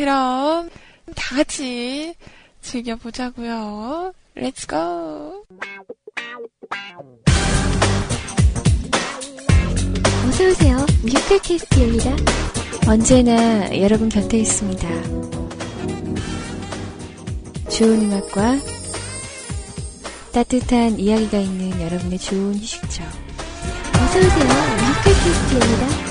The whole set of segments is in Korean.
그럼 다 같이 즐겨보자고요. Let's go. 어서오세요. 뮤클캐스트입니다. 언제나 여러분 곁에 있습니다. 좋은 음악과 따뜻한 이야기가 있는 여러분의 좋은 휴식처. 어서오세요. 뮤클캐스트입니다.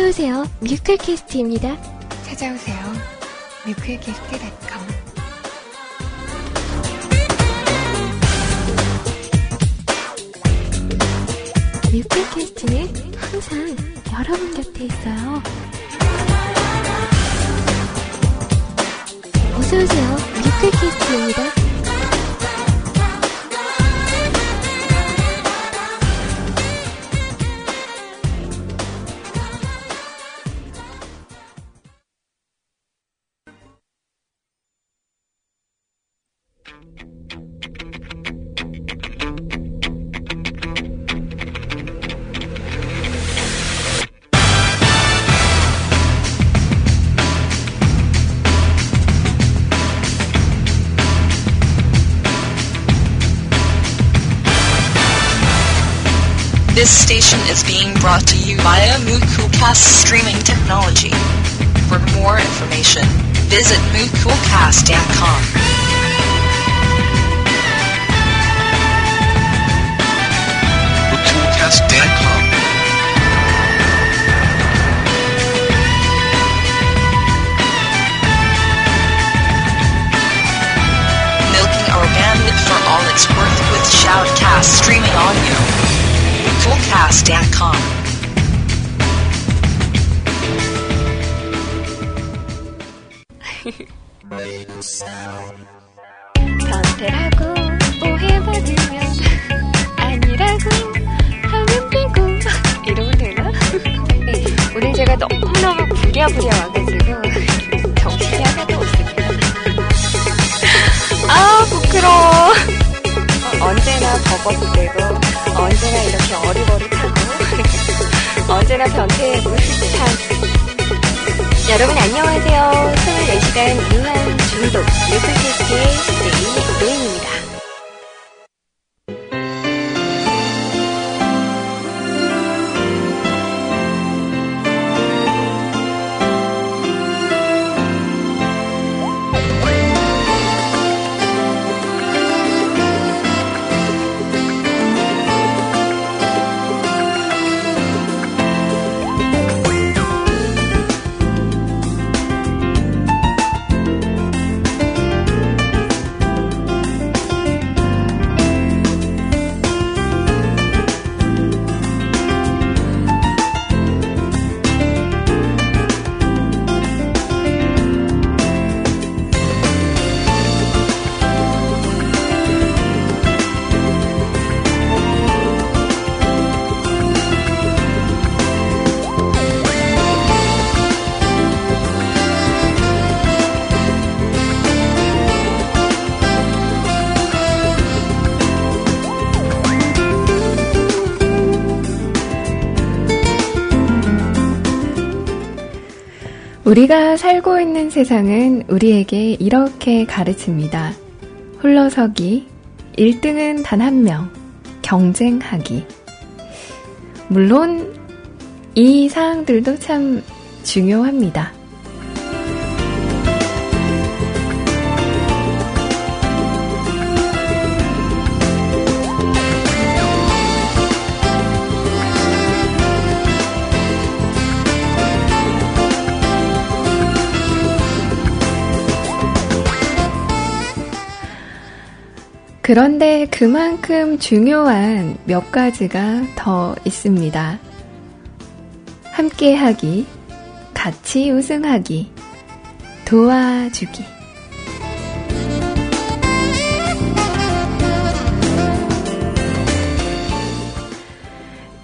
어서오세요. 뮤클캐스트입니다. 찾아오세요. 뮤클캐스트.com. 뮤클캐스트는 항상 여러분 곁에 있어요. 어서오세요. 뮤클캐스트입니다. This station is being brought to you via mukulcast streaming technology. For more information, visit mukulcast.com. Milking our bandwidth for all it's worth with shoutcast streaming audio. Fullcast.com. 변태라고 오해받으면 아니라고 하면 되고 이러면 되나? 오늘 제가 너무너무 부랴부랴 와가지고 정신이 하나도 없습니다. 아 부끄러워. 언제나 버벅대고 언제나 이렇게 어리버리하고 언제나 변태의 무식한 여러분 안녕하세요. 24시간 유한 중독 뮤클캐스트의 DJ 노인입니다. 우리가 살고 있는 세상은 우리에게 이렇게 가르칩니다. 홀러서기, 1등은 단 한 명, 경쟁하기. 물론 이 사항들도 참 중요합니다. 그런데 그만큼 중요한 몇 가지가 더 있습니다. 함께하기, 같이 우승하기, 도와주기.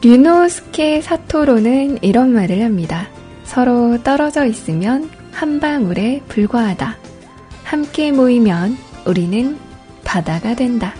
류노스케 사토로는 이런 말을 합니다. 서로 떨어져 있으면 한 방울에 불과하다. 함께 모이면 우리는 바다가 된다.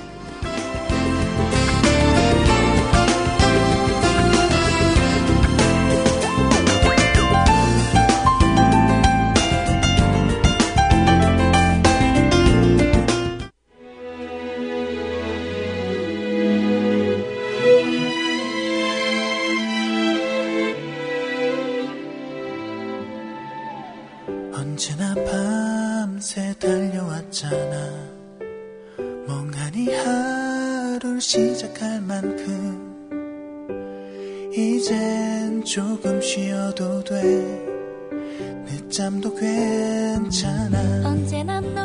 시작할 만큼 이젠 조금 쉬어도 돼. 늦잠도 괜찮아. 언제나 너무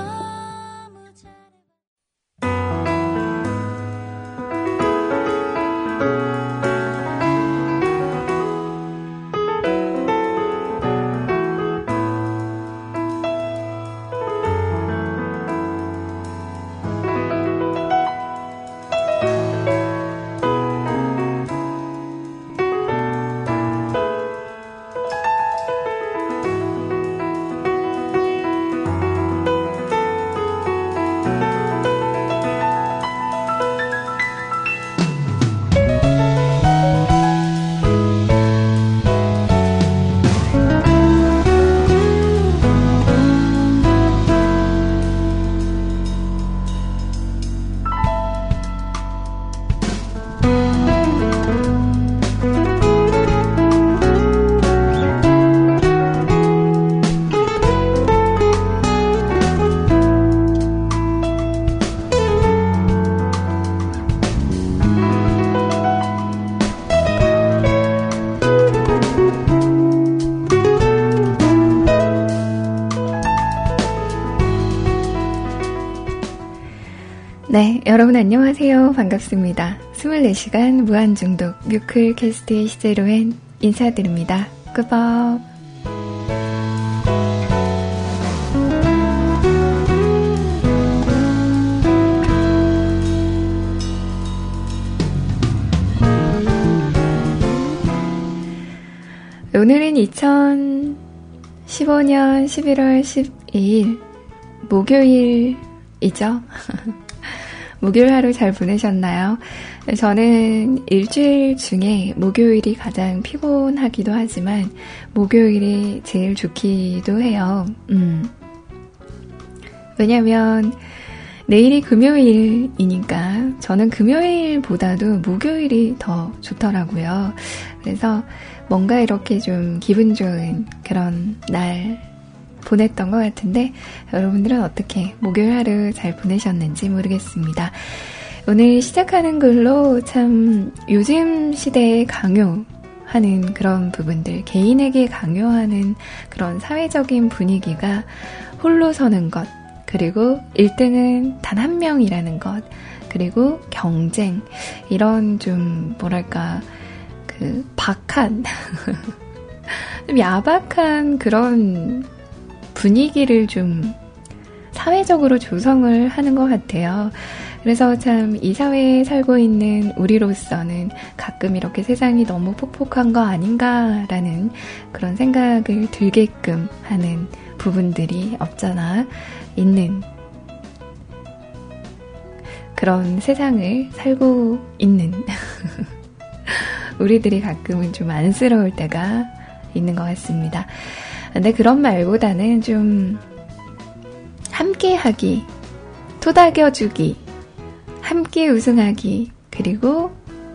네, 여러분 안녕하세요. 반갑습니다. 24시간 무한중독 뮤클캐스트의 시제로엔 인사드립니다. 꾸벅. 오늘은 2015년 11월 12일 목요일이죠. 목요일 하루 잘 보내셨나요? 저는 일주일 중에 목요일이 가장 피곤하기도 하지만 목요일이 제일 좋기도 해요. 왜냐면 내일이 금요일이니까 저는 금요일보다도 목요일이 더 좋더라고요. 그래서 뭔가 이렇게 좀 기분 좋은 그런 날 보냈던 것 같은데 여러분들은 어떻게 목요일 하루 잘 보내셨는지 모르겠습니다. 오늘 시작하는 글로 참 요즘 시대에 강요하는 그런 부분들, 개인에게 강요하는 그런 사회적인 분위기가 홀로 서는 것, 그리고 1등은 단 한 명이라는 것, 그리고 경쟁, 이런 좀 뭐랄까 그 박한 좀 야박한 그런 분위기를 좀 사회적으로 조성을 하는 것 같아요. 그래서 참 이 사회에 살고 있는 우리로서는 가끔 이렇게 세상이 너무 폭폭한 거 아닌가라는 그런 생각을 들게끔 하는 부분들이 없잖아 있는 그런 세상을 살고 있는 우리들이 가끔은 좀 안쓰러울 때가 있는 것 같습니다. 근데 그런 말보다는 좀 함께하기, 토닥여주기, 함께 우승하기, 그리고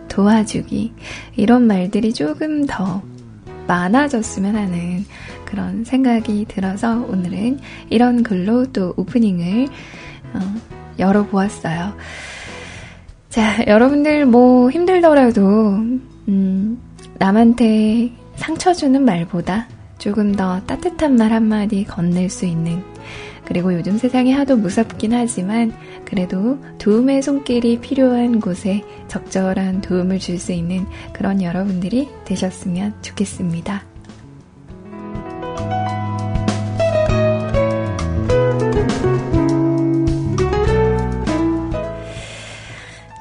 도와주기 이런 말들이 조금 더 많아졌으면 하는 그런 생각이 들어서 오늘은 이런 글로 또 오프닝을 열어보았어요. 자, 여러분들 뭐 힘들더라도 남한테 상처 주는 말보다 조금 더 따뜻한 말 한마디 건넬 수 있는, 그리고 요즘 세상이 하도 무섭긴 하지만 그래도 도움의 손길이 필요한 곳에 적절한 도움을 줄 수 있는 그런 여러분들이 되셨으면 좋겠습니다.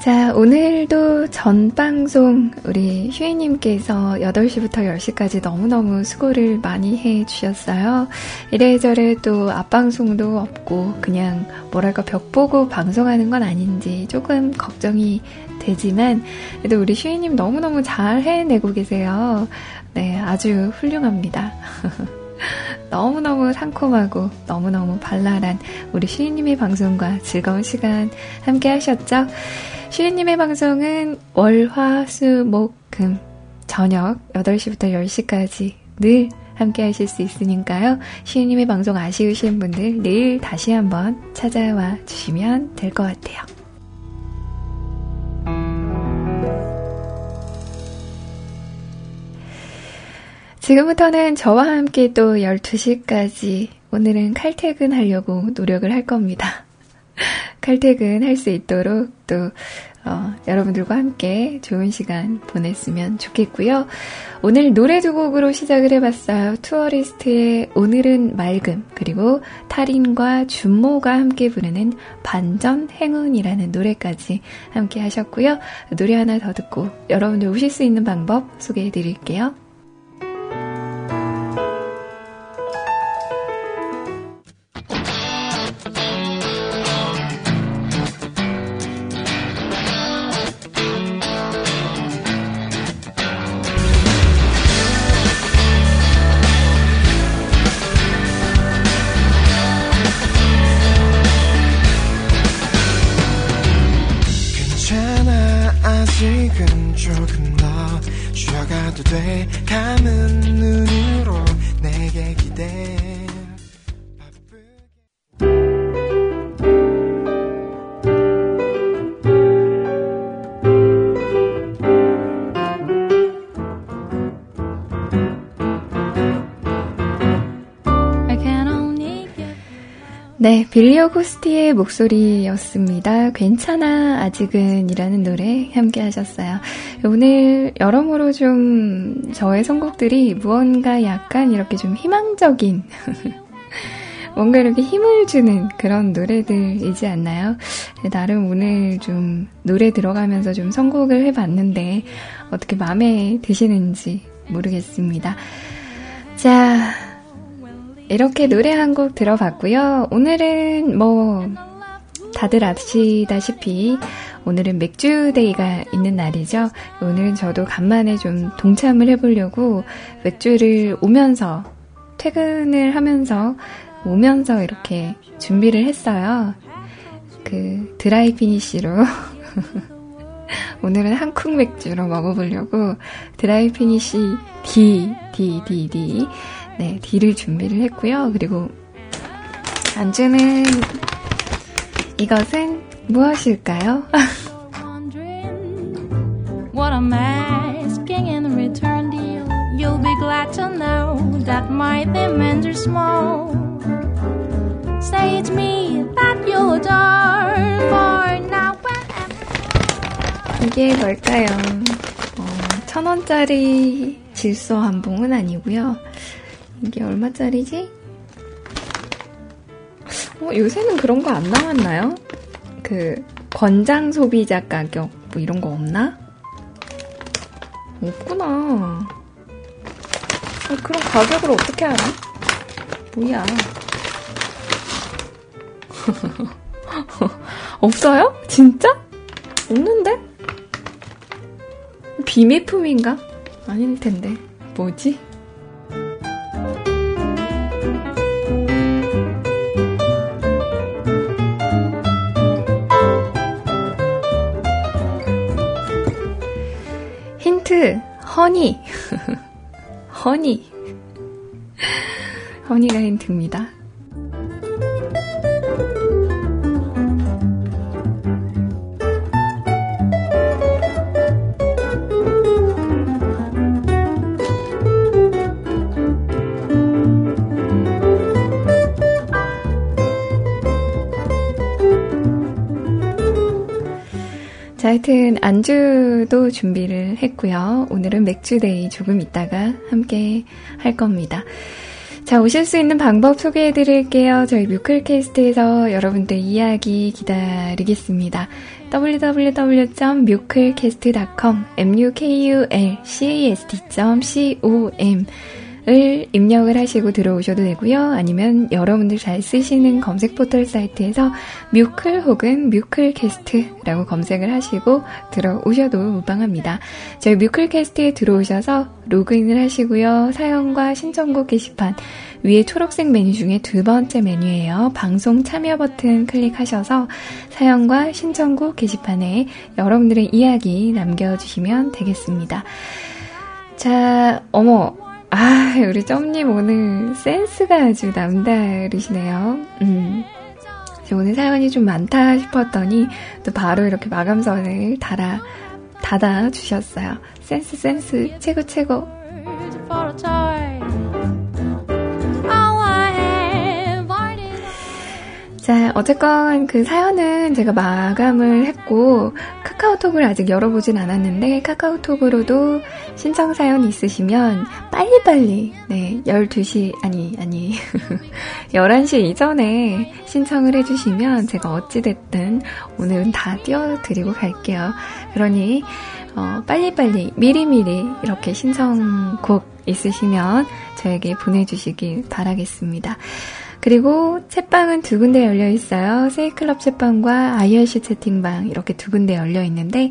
자, 오늘도 전방송 우리 휴이님께서 8시부터 10시까지 너무너무 수고를 많이 해주셨어요. 이래저래 또 앞방송도 없고 그냥 뭐랄까 벽 보고 방송하는 건 아닌지 조금 걱정이 되지만 그래도 우리 휴이님 너무너무 잘 해내고 계세요. 네, 아주 훌륭합니다. 너무너무 상콤하고 너무너무 발랄한 우리 슈이님의 방송과 즐거운 시간 함께 하셨죠? 슈이님의 방송은 월, 화, 수, 목, 금 저녁 8시부터 10시까지 늘 함께 하실 수 있으니까요. 슈이님의 방송 아쉬우신 분들 내일 다시 한번 찾아와 주시면 될 것 같아요. 지금부터는 저와 함께 또 12시까지 오늘은 칼퇴근하려고 노력을 할 겁니다. 칼퇴근할 수 있도록 또 여러분들과 함께 좋은 시간 보냈으면 좋겠고요. 오늘 노래 두 곡으로 시작을 해봤어요. 투어리스트의 오늘은 맑음, 그리고 타린과 준모가 함께 부르는 반전 행운이라는 노래까지 함께 하셨고요. 노래 하나 더 듣고 여러분들 오실 수 있는 방법 소개해드릴게요. 네, 빌리 어고스티의 목소리였습니다. 괜찮아, 아직은 이라는 노래 함께 하셨어요. 오늘 여러모로 좀 저의 선곡들이 무언가 약간 이렇게 좀 희망적인 뭔가 이렇게 힘을 주는 그런 노래들이지 않나요? 나름 오늘 좀 노래 들어가면서 좀 선곡을 해봤는데 어떻게 마음에 드시는지 모르겠습니다. 자, 이렇게 노래 한 곡 들어봤고요. 오늘은 뭐 다들 아시다시피 오늘은 맥주데이가 있는 날이죠. 오늘은 저도 간만에 좀 동참을 해보려고 맥주를 오면서 퇴근을 하면서 오면서 이렇게 준비를 했어요. 그 드라이 피니쉬로 오늘은 한국 맥주로 먹어보려고 드라이 피니쉬 D 네, D를 준비를 했고요. 그리고 안주는 이것은 무엇일까요? What am I asking in return, dear? You'll be glad to know that my demands are small. Say it's me that you adore for now and ever. 이게 뭘까요? 1,000원짜리 질소 한봉은 아니고요. 이게 얼마짜리지? 요새는 그런 거 안 나왔나요? 그 권장 소비자 가격 뭐 이런 거 없나? 없구나. 그런 가격을 어떻게 알아? 뭐야? 없어요? 진짜? 없는데? 비매품인가? 아닐 텐데. 뭐지? 허니 허니가 힌트입니다. 자, 하여튼 안주도 준비를 했고요. 오늘은 맥주데이 조금 있다가 함께 할 겁니다. 자, 오실 수 있는 방법 소개해드릴게요. 저희 뮤클캐스트에서 여러분들 이야기 기다리겠습니다. www.mukulcast.com mukulcast.com 을 입력을 하시고 들어오셔도 되고요. 아니면 여러분들 잘 쓰시는 검색 포털 사이트에서 뮤클 혹은 뮤클캐스트라고 검색을 하시고 들어오셔도 무방합니다. 저희 뮤클캐스트에 들어오셔서 로그인을 하시고요. 사연과 신청곡 게시판 위에 초록색 메뉴 중에 두 번째 메뉴예요. 방송 참여 버튼 클릭하셔서 사연과 신청곡 게시판에 여러분들의 이야기 남겨주시면 되겠습니다. 자, 우리 점님 오늘 센스가 아주 남다르시네요. 오늘 사연이 좀 많다 싶었더니 또 바로 이렇게 마감선을 닫아주셨어요. 센스 최고. 어쨌건 그 사연은 제가 마감을 했고 카카오톡을 아직 열어보진 않았는데 카카오톡으로도 신청 사연 있으시면 빨리빨리 11시 이전에 신청을 해주시면 제가 어찌됐든 오늘은 다 띄워드리고 갈게요. 그러니 빨리빨리 미리미리 이렇게 신청곡 있으시면 저에게 보내주시길 바라겠습니다. 그리고 챗방은 2군데 열려있어요. 세이클럽 챗방과 IRC 채팅방 이렇게 2군데 열려있는데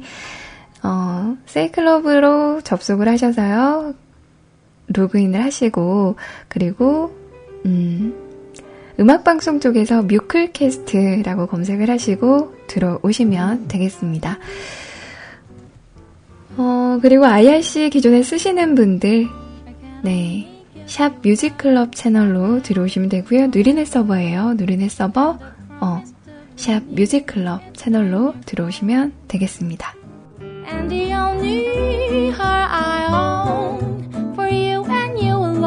세이클럽으로 접속을 하셔서요. 로그인을 하시고 그리고 음악방송 쪽에서 뮤클캐스트라고 검색을 하시고 들어오시면 되겠습니다. 그리고 IRC 기존에 쓰시는 분들 샵 뮤직클럽 채널로 들어오시면 되고요. 누리넷 서버예요. 누리넷 서버 샵 뮤직클럽 채널로 들어오시면 되겠습니다. And the only her I own for you and you alone.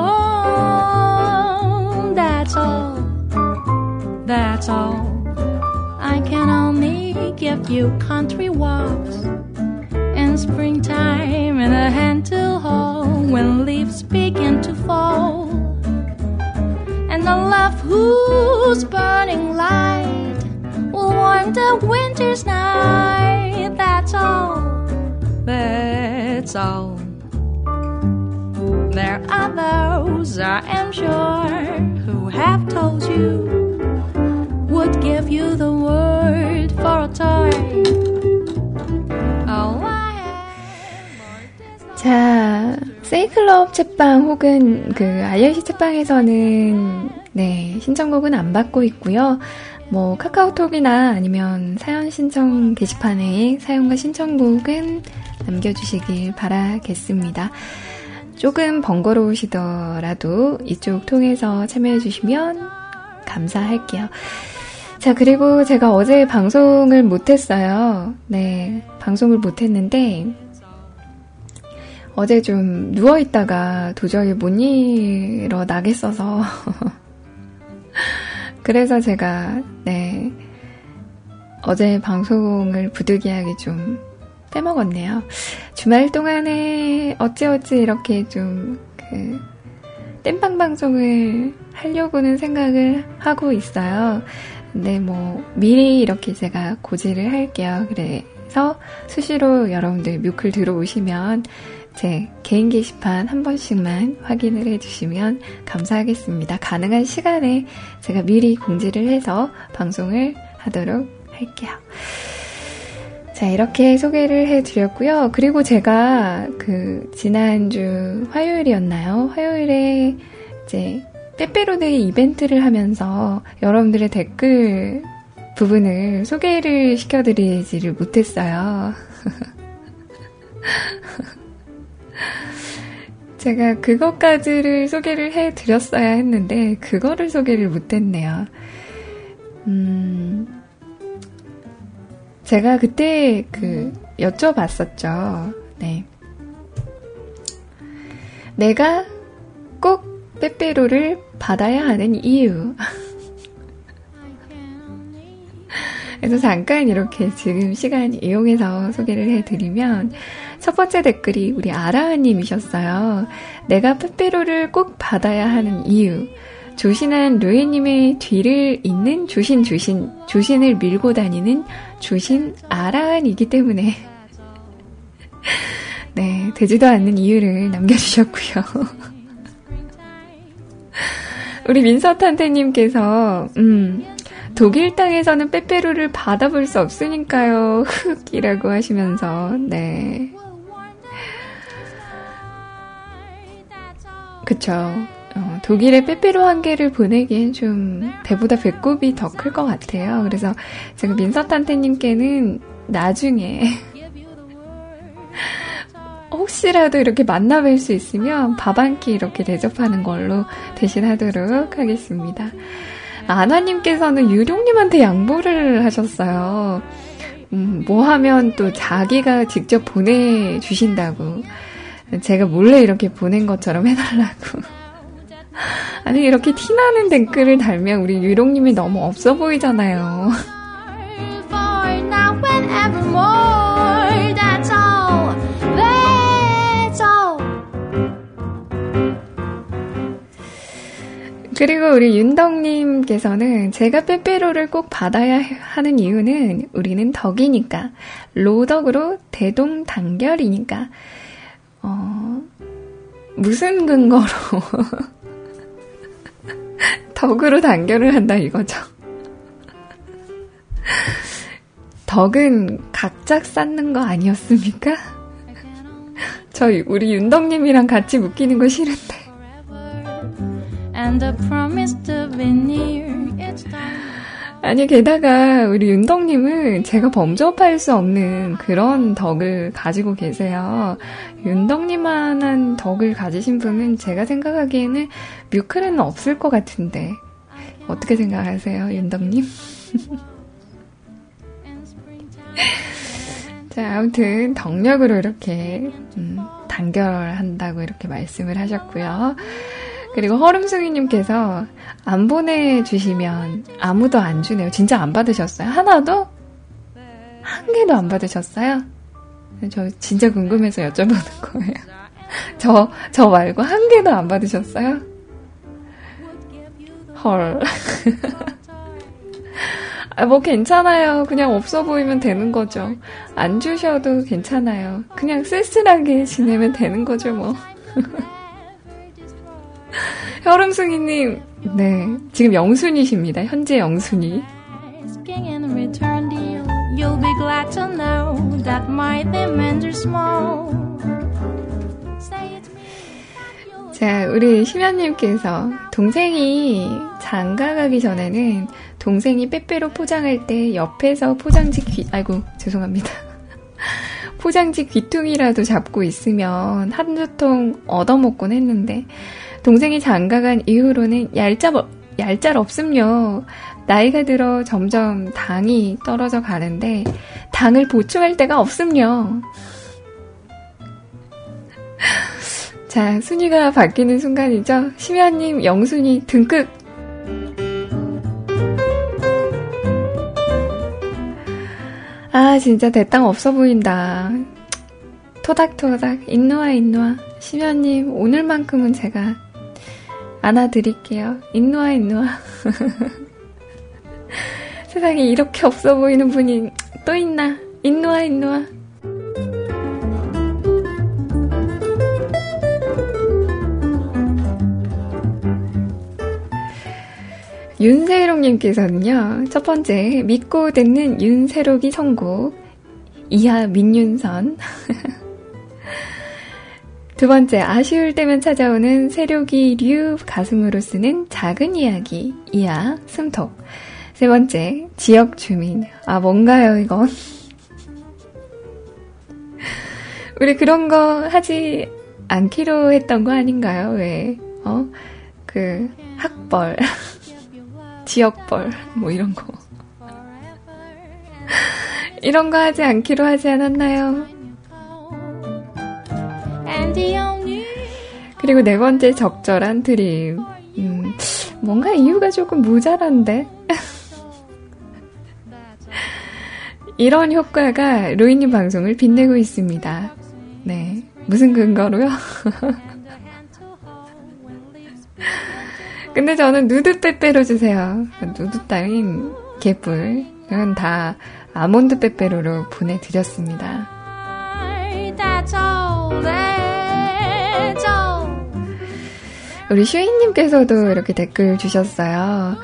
That's all I can only give you country walks in springtime and a hand to hold when leaves begin to fall and a love whose burning light will warm the winter's night. That's all There are those I am sure who have told you would give you the word for a toy. Oh, 자, 세이클럽 챗방 혹은 그 IRC 챗방에서는 신청곡은 안 받고 있고요. 뭐 카카오톡이나 아니면 사연 신청 게시판에 사연과 신청곡은 남겨주시길 바라겠습니다. 조금 번거로우시더라도 이쪽 통해서 참여해주시면 감사할게요. 자, 그리고 제가 어제 방송을 못했어요. 방송을 못했는데 어제 좀 누워있다가 도저히 못 일어나겠어서 그래서 제가 어제 방송을 부득이하게 좀 빼먹었네요. 주말 동안에 어찌어찌 이렇게 좀 땜빵 방송을 하려고는 생각을 하고 있어요. 근데 미리 이렇게 제가 고지를 할게요. 그래서 수시로 여러분들 뮤클 들어오시면 제 개인 게시판 한 번씩만 확인을 해주시면 감사하겠습니다. 가능한 시간에 제가 미리 공지를 해서 방송을 하도록 할게요. 자, 이렇게 소개를 해드렸고요. 그리고 제가 지난주 화요일이었나요? 화요일에 이제 빼빼로데이 이벤트를 하면서 여러분들의 댓글 부분을 소개를 시켜드리지를 못했어요. 제가 그것까지를 소개를 해드렸어야 했는데 그거를 소개를 못했네요. 제가 그때 여쭤봤었죠. 내가 꼭 빼빼로를 받아야 하는 이유. 그래서 잠깐 이렇게 지금 시간 이용해서 소개를 해드리면 첫 번째 댓글이 우리 아라하님이셨어요. 내가 빼빼로를 꼭 받아야 하는 이유. 조신한 루이님의 뒤를 잇는 조신을 밀고 다니는 조신 아라한이기 때문에 되지도 않는 이유를 남겨주셨고요. 우리 민서탄태님께서 독일 땅에서는 빼빼로를 받아볼 수 없으니까요. 흑이라고 하시면서 그쵸. 독일에 빼빼로 한 개를 보내기엔 좀 배보다 배꼽이 더 클 것 같아요. 그래서 제가 민서탄태님께는 나중에 혹시라도 이렇게 만나뵐 수 있으면 밥 한 끼 이렇게 대접하는 걸로 대신하도록 하겠습니다. 아나님께서는 유룡님한테 양보를 하셨어요. 뭐 하면 또 자기가 직접 보내주신다고. 제가 몰래 이렇게 보낸 것처럼 해달라고. 아니 이렇게 티나는 댓글을 달면 우리 유롱님이 너무 없어 보이잖아요. 그리고 우리 윤덕님께서는 제가 빼빼로를 꼭 받아야 하는 이유는 우리는 덕이니까, 로덕으로 대동단결이니까. 무슨 근거로 덕으로 단결을 한다 이거죠. 덕은 각작 쌓는 거 아니었습니까? 저 우리 윤덕님이랑 같이 묶이는 거 싫은데. 아니 게다가 우리 윤덕님은 제가 범접할 수 없는 그런 덕을 가지고 계세요. 윤덕님만한 덕을 가지신 분은 제가 생각하기에는 뮤클에는 없을 것 같은데 어떻게 생각하세요, 윤덕님? 자, 아무튼 덕력으로 이렇게 단결한다고 이렇게 말씀을 하셨고요. 그리고 허름숭이님께서 안 보내주시면 아무도 안 주네요. 진짜 안 받으셨어요? 하나도? 한 개도 안 받으셨어요? 저 진짜 궁금해서 여쭤보는 거예요. 저 말고 한 개도 안 받으셨어요? 헐. 아, 뭐 괜찮아요. 그냥 없어 보이면 되는 거죠. 안 주셔도 괜찮아요. 그냥 쓸쓸하게 지내면 되는 거죠 뭐. 혈음승이님, 네, 지금 영순이십니다. 현재 영순이. 자, 우리 심연님께서 동생이 장가가기 전에는 동생이 빼빼로 포장할 때 옆에서 포장지 귀퉁이라도 잡고 있으면 한두 통 얻어먹곤 했는데 동생이 장가간 이후로는 얄짤 없음요. 나이가 들어 점점 당이 떨어져 가는데 당을 보충할 데가 없음요. 자, 순위가 바뀌는 순간이죠. 심연님, 영순이 등극. 아, 진짜 대땅 없어 보인다. 토닥토닥, 인노아. 심연님, 오늘만큼은 제가 안아드릴게요. 인노아. 세상에 이렇게 없어 보이는 분이 또 있나? 인노아. 윤세록님께서는요, 첫 번째, 믿고 듣는 윤세록이 선곡, 이하 민윤선. 두 번째, 아쉬울 때면 찾아오는 세록이 류 가슴으로 쓰는 작은 이야기, 이하 숨톡. 세 번째, 지역 주민. 아, 뭔가요, 이건? 우리 그런 거 하지 않기로 했던 거 아닌가요? 왜? 학벌. 지역벌, 뭐 이런 거. 이런 거 하지 않기로 하지 않았나요? 그리고 네 번째, 적절한 드림. 뭔가 이유가 조금 모자란데? 이런 효과가 루이님 방송을 빛내고 있습니다. 네, 무슨 근거로요? 근데 저는 누드 빼빼로 주세요. 누드 따윈 개뿔. 이건 다 아몬드 빼빼로로 보내드렸습니다. 우리 슈이님께서도 이렇게 댓글 주셨어요.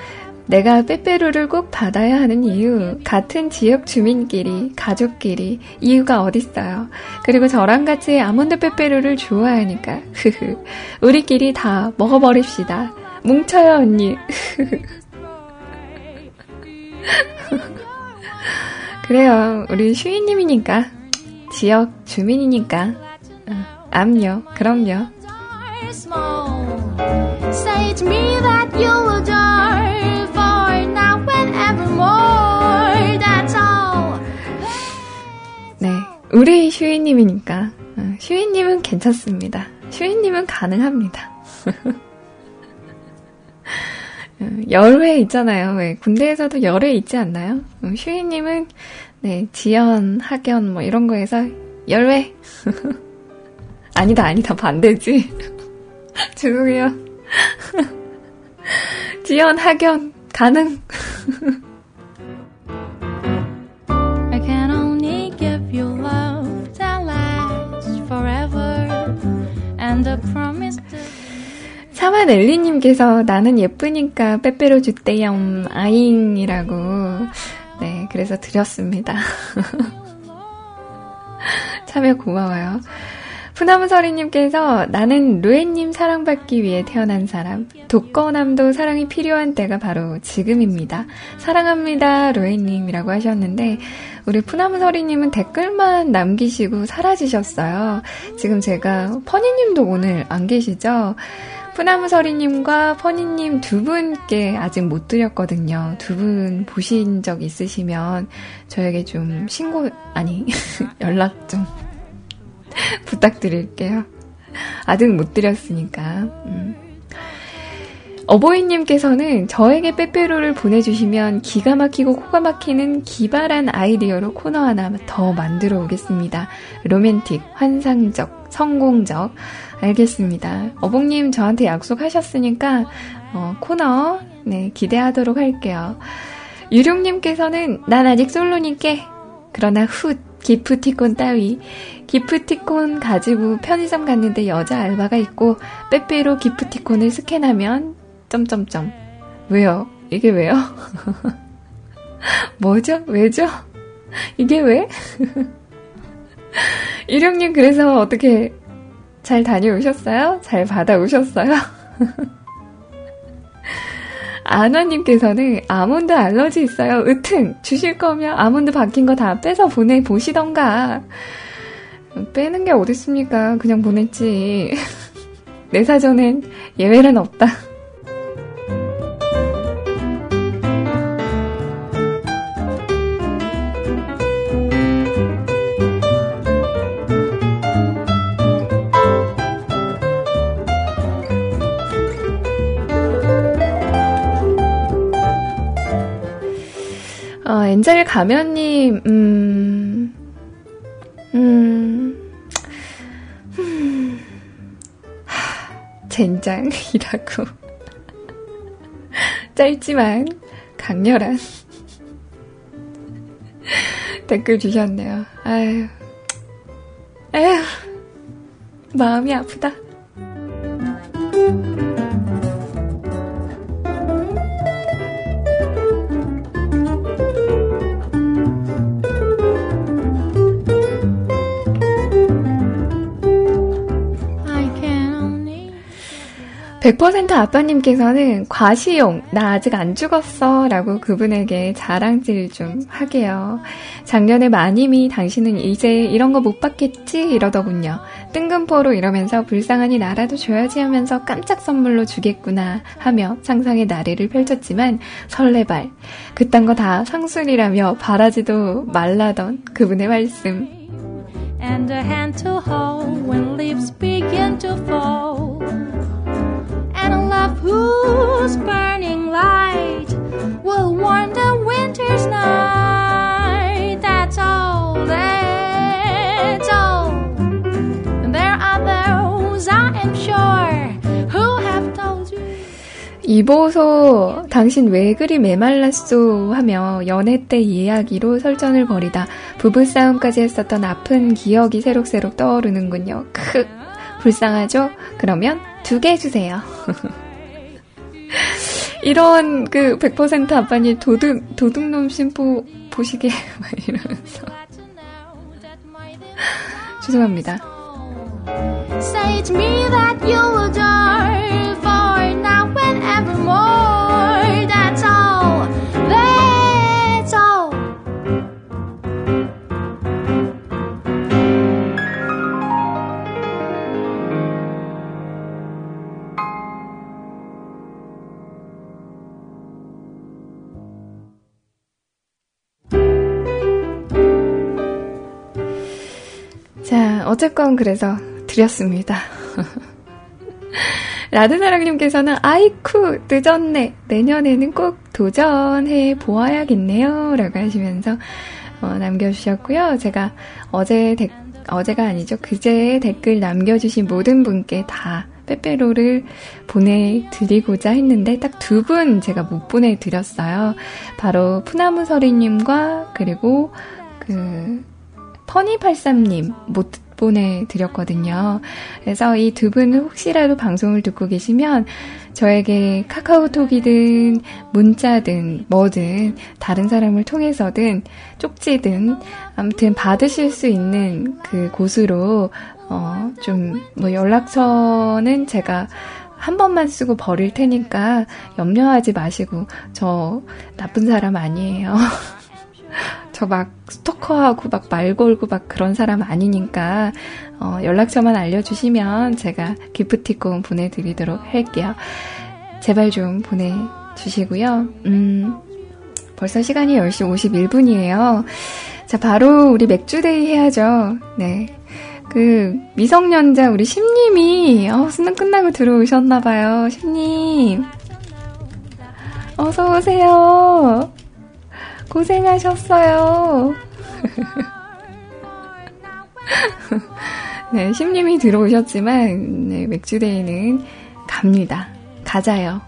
내가 빼빼로를 꼭 받아야 하는 이유, 같은 지역 주민끼리, 가족끼리 이유가 어딨어요. 그리고 저랑 같이 아몬드 빼빼로를 좋아하니까 우리끼리 다 먹어버립시다. 뭉쳐요 언니. 그래요, 우리 슈이님이니까, 지역 주민이니까. 암요, 그럼요. 네, 우리 슈이님이니까. 슈이님은 괜찮습니다. 슈이님은 가능합니다. 열회 있잖아요. 네, 군대에서도 열회 있지 않나요? 휴이님은 네, 지연, 학연 뭐 이런 거에서 열회. 아니다 반대지. 죄송해요. 지연, 학연 가능. I can only give you love that lasts forever and a promise. 사만 엘리님께서 나는 예쁘니까 빼빼로 주대염 아잉이라고 네 그래서 드렸습니다. 참여 고마워요. 푸나무서리님께서 나는 루엔님 사랑받기 위해 태어난 사람 독거남도 사랑이 필요한 때가 바로 지금입니다. 사랑합니다 루엔님이라고 하셨는데 우리 푸나무서리님은 댓글만 남기시고 사라지셨어요. 지금 제가 퍼니님도 오늘 안 계시죠? 푸나무서리님과 퍼니님 두 분께 아직 못 드렸거든요. 두 분 보신 적 있으시면 저에게 좀 연락 좀 부탁드릴게요. 아직 못 드렸으니까. 어버이님께서는 저에게 빼빼로를 보내주시면 기가 막히고 코가 막히는 기발한 아이디어로 코너 하나 더 만들어 오겠습니다. 로맨틱, 환상적, 성공적. 알겠습니다. 어복님 저한테 약속하셨으니까 코너 네, 기대하도록 할게요. 유룡님께서는 난 아직 솔로님께 그러나 훗 기프티콘 따위 기프티콘 가지고 편의점 갔는데 여자 알바가 있고 빼빼로 기프티콘을 스캔하면 점점점 왜요? 이게 왜요? 뭐죠? 왜죠? 이게 왜? 일용님 그래서 어떻게 잘 다녀오셨어요? 잘 받아오셨어요? 아나님께서는 아몬드 알러지 있어요. 으튼 주실 거면 아몬드 박힌 거 다 빼서 보내보시던가. 빼는 게 어딨습니까? 그냥 보냈지. 내 사전엔 예외는 없다. 엔젤 가면님, 젠장이라고. 짧지만 강렬한 댓글 주셨네요. 아휴, 마음이 아프다. 백퍼센트 아빠님께서는 과시용 나 아직 안 죽었어 라고 그분에게 자랑질 좀 하게요. 작년에 마님이 당신은 이제 이런 거 못 받겠지 이러더군요. 뜬금포로 이러면서 불쌍하니 나라도 줘야지 하면서 깜짝 선물로 주겠구나 하며 상상의 나래를 펼쳤지만 설레발 그딴 거 다 상술이라며 바라지도 말라던 그분의 말씀. And a hand to hold when leaves begin to fall. And a love whose burning light will warm the winter's night. That's all. There are those, I am sure, who have told you. 이보소, 당신 왜 그리 메말랐소 하며 연애 때 이야기로 설전을 벌이다 부부싸움까지 했었던 아픈 기억이 새록새록 떠오르는군요. 크, 불쌍하죠? 그러면 2개 주세요. 이런 그 100% 아빠님 도둑놈 심보 보시게 막 이러면서 죄송합니다. Say it's me that you adore for now and evermore. That's all. 어쨌건 그래서 드렸습니다. 라드사랑님께서는 아이쿠 늦었네. 내년에는 꼭 도전해 보아야겠네요. 라고 하시면서 남겨주셨고요. 제가 그제 댓글 남겨주신 모든 분께 다 빼빼로를 보내드리고자 했는데 딱 두 분 제가 못 보내드렸어요. 바로 푸나무서리님과 그리고 퍼니83님 못 보내드렸거든요. 그래서 이 두 분 혹시라도 방송을 듣고 계시면 저에게 카카오톡이든 문자든 뭐든 다른 사람을 통해서든 쪽지든 아무튼 받으실 수 있는 그 곳으로 연락처는 제가 한 번만 쓰고 버릴 테니까 염려하지 마시고 저 나쁜 사람 아니에요. 저 막 스토커하고 막 말 걸고 막 그런 사람 아니니까 연락처만 알려주시면 제가 기프티콘 보내드리도록 할게요. 제발 좀 보내주시고요. 벌써 시간이 10시 51분이에요. 자, 바로 우리 맥주데이 해야죠. 네. 미성년자 우리 심님이 수능 끝나고 들어오셨나봐요. 심님 어서오세요. 고생하셨어요. 네, 심님이 들어오셨지만 네, 맥주데이는 갑니다. 가자요.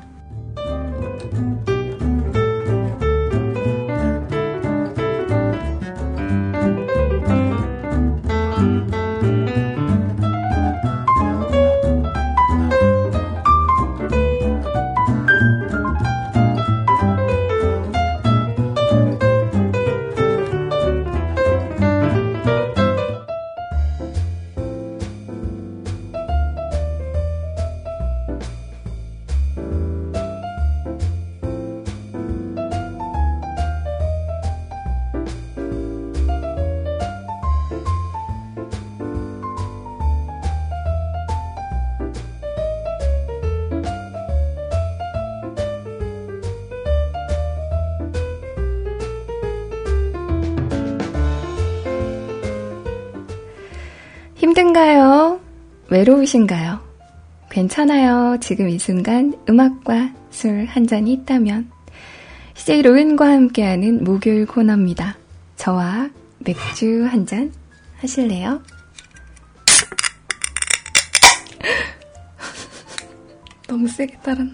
힘든가요? 외로우신가요? 괜찮아요. 지금 이 순간 음악과 술 한 잔이 있다면 CJ 로엔과 함께하는 목요일 코너입니다. 저와 맥주 한 잔 하실래요? 너무 세게 따랐나?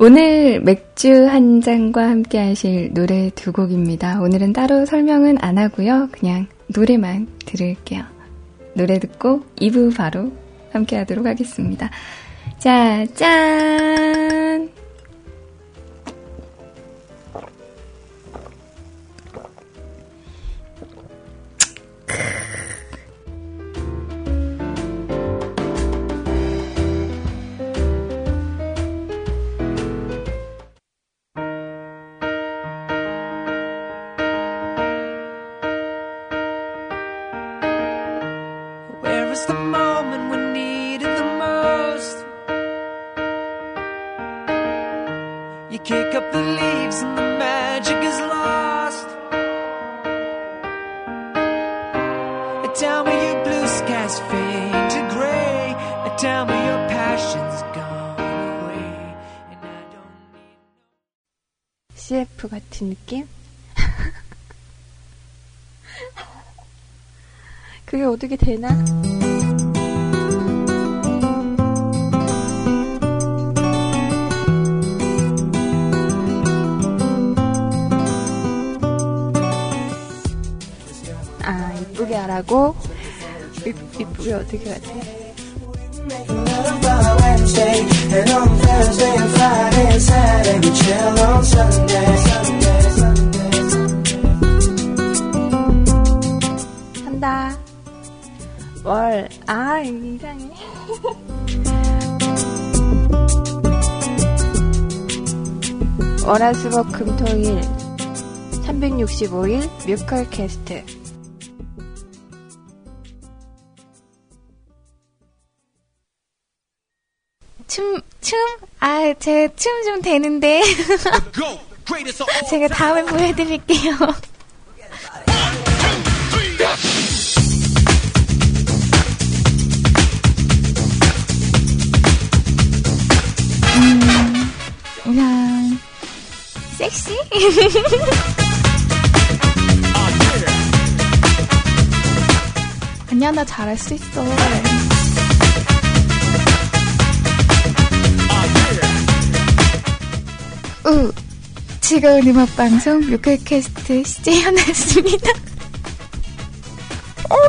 오늘 맥주 한 잔과 함께 하실 노래 두 곡입니다. 오늘은 따로 설명은 안 하고요. 그냥 노래만 들을게요. 노래 듣고 2부 바로 함께 하도록 하겠습니다. 자, 짠! CF 같은 느낌? 그게 어떻게 되나? 아, 이쁘게 하라고? 이쁘게 어떻게 하지? And on Thursday and Friday and Saturday we chill on Sunday. 월화수목금토일 365일 뮤컬캐스트. 제 춤 좀 되는데 제가 다음에 보여드릴게요. 그냥 섹시? 아니야, 나 잘할 수 있어. 우, 즐거운 음악방송 뮤클캐스트 CJ 현아였습니다.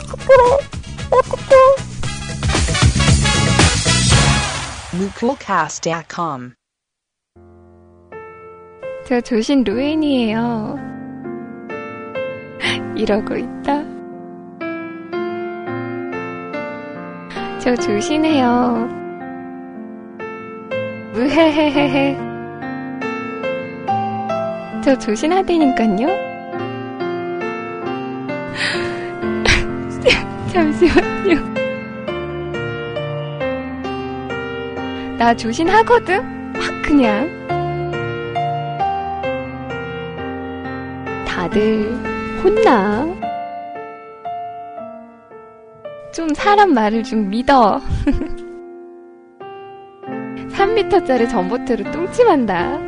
부끄러워. mukulcast.com. 저 조신 루엔이에요. 이러고 있다. 저 조신해요. 무헤헤헤헤. 저 조신하다니깐요. 잠시만요. 나 조신하거든? 확 그냥. 다들 혼나. 좀 사람 말을 좀 믿어. 3m짜리 전봇대로 똥침한다.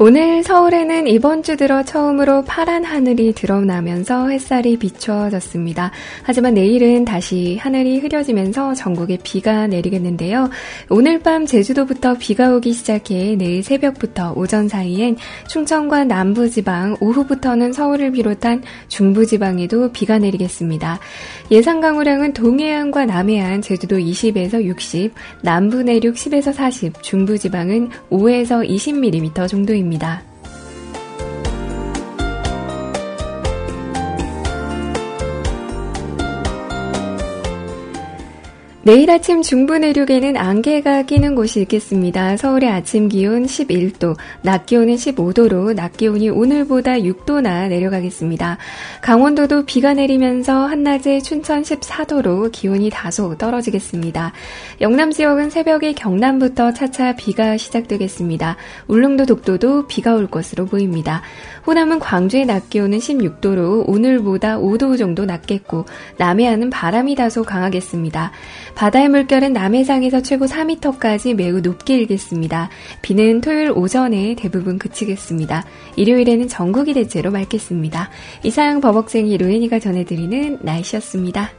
오늘 서울에는 이번 주 들어 처음으로 파란 하늘이 드러나면서 햇살이 비추어졌습니다. 하지만 내일은 다시 하늘이 흐려지면서 전국에 비가 내리겠는데요. 오늘 밤 제주도부터 비가 오기 시작해 내일 새벽부터 오전 사이엔 충청과 남부지방, 오후부터는 서울을 비롯한 중부지방에도 비가 내리겠습니다. 예상 강우량은 동해안과 남해안, 제주도 20에서 60, 남부 내륙 10에서 40, 중부지방은 5에서 20mm 정도입니다. 내일 아침 중부 내륙에는 안개가 끼는 곳이 있겠습니다. 서울의 아침 기온 11도, 낮 기온은 15도로 낮 기온이 오늘보다 6도나 내려가겠습니다. 강원도도 비가 내리면서 한낮에 춘천 14도로 기온이 다소 떨어지겠습니다. 영남 지역은 새벽에 경남부터 차차 비가 시작되겠습니다. 울릉도, 독도도 비가 올 것으로 보입니다. 호남은 광주의 낮 기온은 16도로 오늘보다 5도 정도 낮겠고, 남해안은 바람이 다소 강하겠습니다. 바다의 물결은 남해상에서 최고 4m까지 매우 높게 일겠습니다. 비는 토요일 오전에 대부분 그치겠습니다. 일요일에는 전국이 대체로 맑겠습니다. 이상 버벅쟁이 로엔이가 전해드리는 날씨였습니다.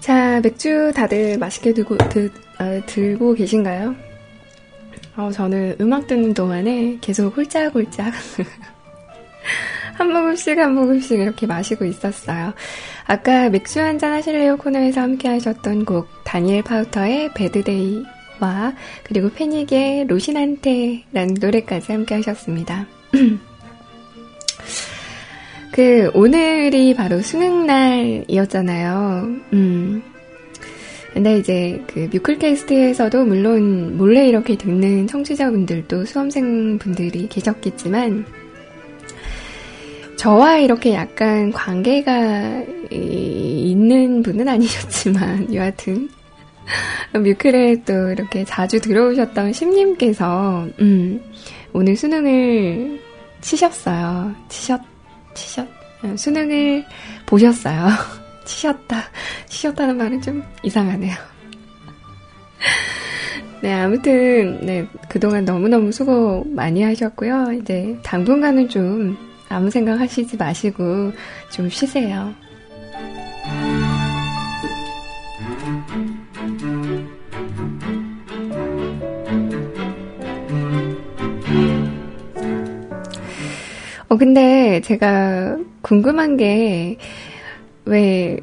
자, 맥주 다들 맛있게 들고 계신가요? 저는 음악 듣는 동안에 계속 홀짝홀짝 한 모금씩 한 모금씩 이렇게 마시고 있었어요. 아까 맥주 한잔 하실래요 코너에서 함께 하셨던 곡 다니엘 파우터의 배드데이와 그리고 패닉의 로신한테라는 노래까지 함께 하셨습니다. 오늘이 바로 수능날이었잖아요. 근데 이제 뮤클캐스트에서도 물론 몰래 이렇게 듣는 청취자분들도 수험생분들이 계셨겠지만 저와 이렇게 약간 관계가 있는 분은 아니셨지만 여하튼 뮤클에 또 이렇게 자주 들어오셨던 심님께서 오늘 수능을 수능을 보셨어요. 치셨다는 말은 좀 이상하네요. 네, 아무튼 네, 그동안 너무너무 수고 많이 하셨고요. 이제 당분간은 좀 아무 생각 하시지 마시고 좀 쉬세요. 근데 제가 궁금한 게 왜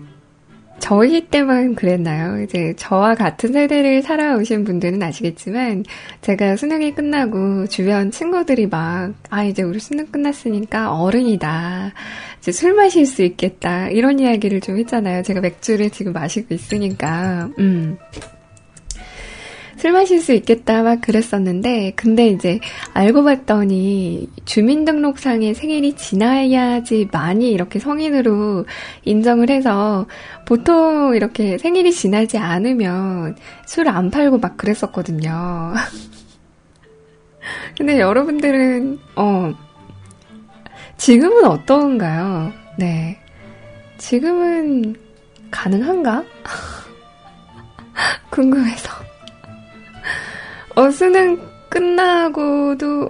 저희 때만 그랬나요? 이제 저와 같은 세대를 살아오신 분들은 아시겠지만 제가 수능이 끝나고 주변 친구들이 막 이제 우리 수능 끝났으니까 어른이다. 이제 술 마실 수 있겠다. 이런 이야기를 좀 했잖아요. 제가 맥주를 지금 마시고 있으니까. 술 마실 수 있겠다 막 그랬었는데 근데 이제 알고 봤더니 주민등록상의 생일이 지나야지 많이 이렇게 성인으로 인정을 해서 보통 이렇게 생일이 지나지 않으면 술 안 팔고 막 그랬었거든요. 근데 여러분들은 지금은 어떤가요? 네, 지금은 가능한가? 궁금해서 수능 끝나고도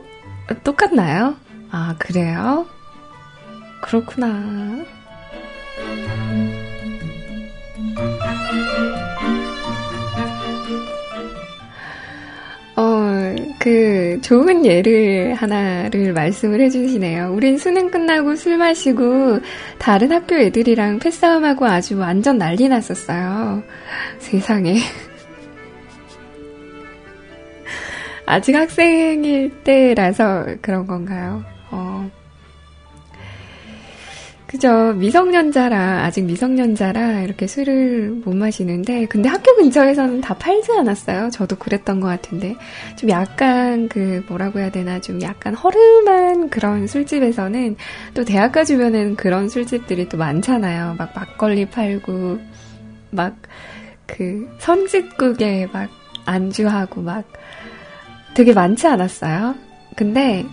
똑같나요? 아, 그래요? 그렇구나. 좋은 예를 하나를 말씀을 해주시네요. 우린 수능 끝나고 술 마시고 다른 학교 애들이랑 패싸움하고 아주 완전 난리 났었어요. 세상에. 아직 학생일 때라서 그런 건가요? 그죠. 아직 미성년자라 이렇게 술을 못 마시는데, 근데 학교 근처에서는 다 팔지 않았어요? 저도 그랬던 것 같은데. 좀 약간 뭐라고 해야 되나, 좀 약간 허름한 그런 술집에서는, 또 대학가 주변에는 그런 술집들이 또 많잖아요. 막 막걸리 팔고, 막 선짓국에 막 안주하고 막, 되게 많지 않았어요? 근데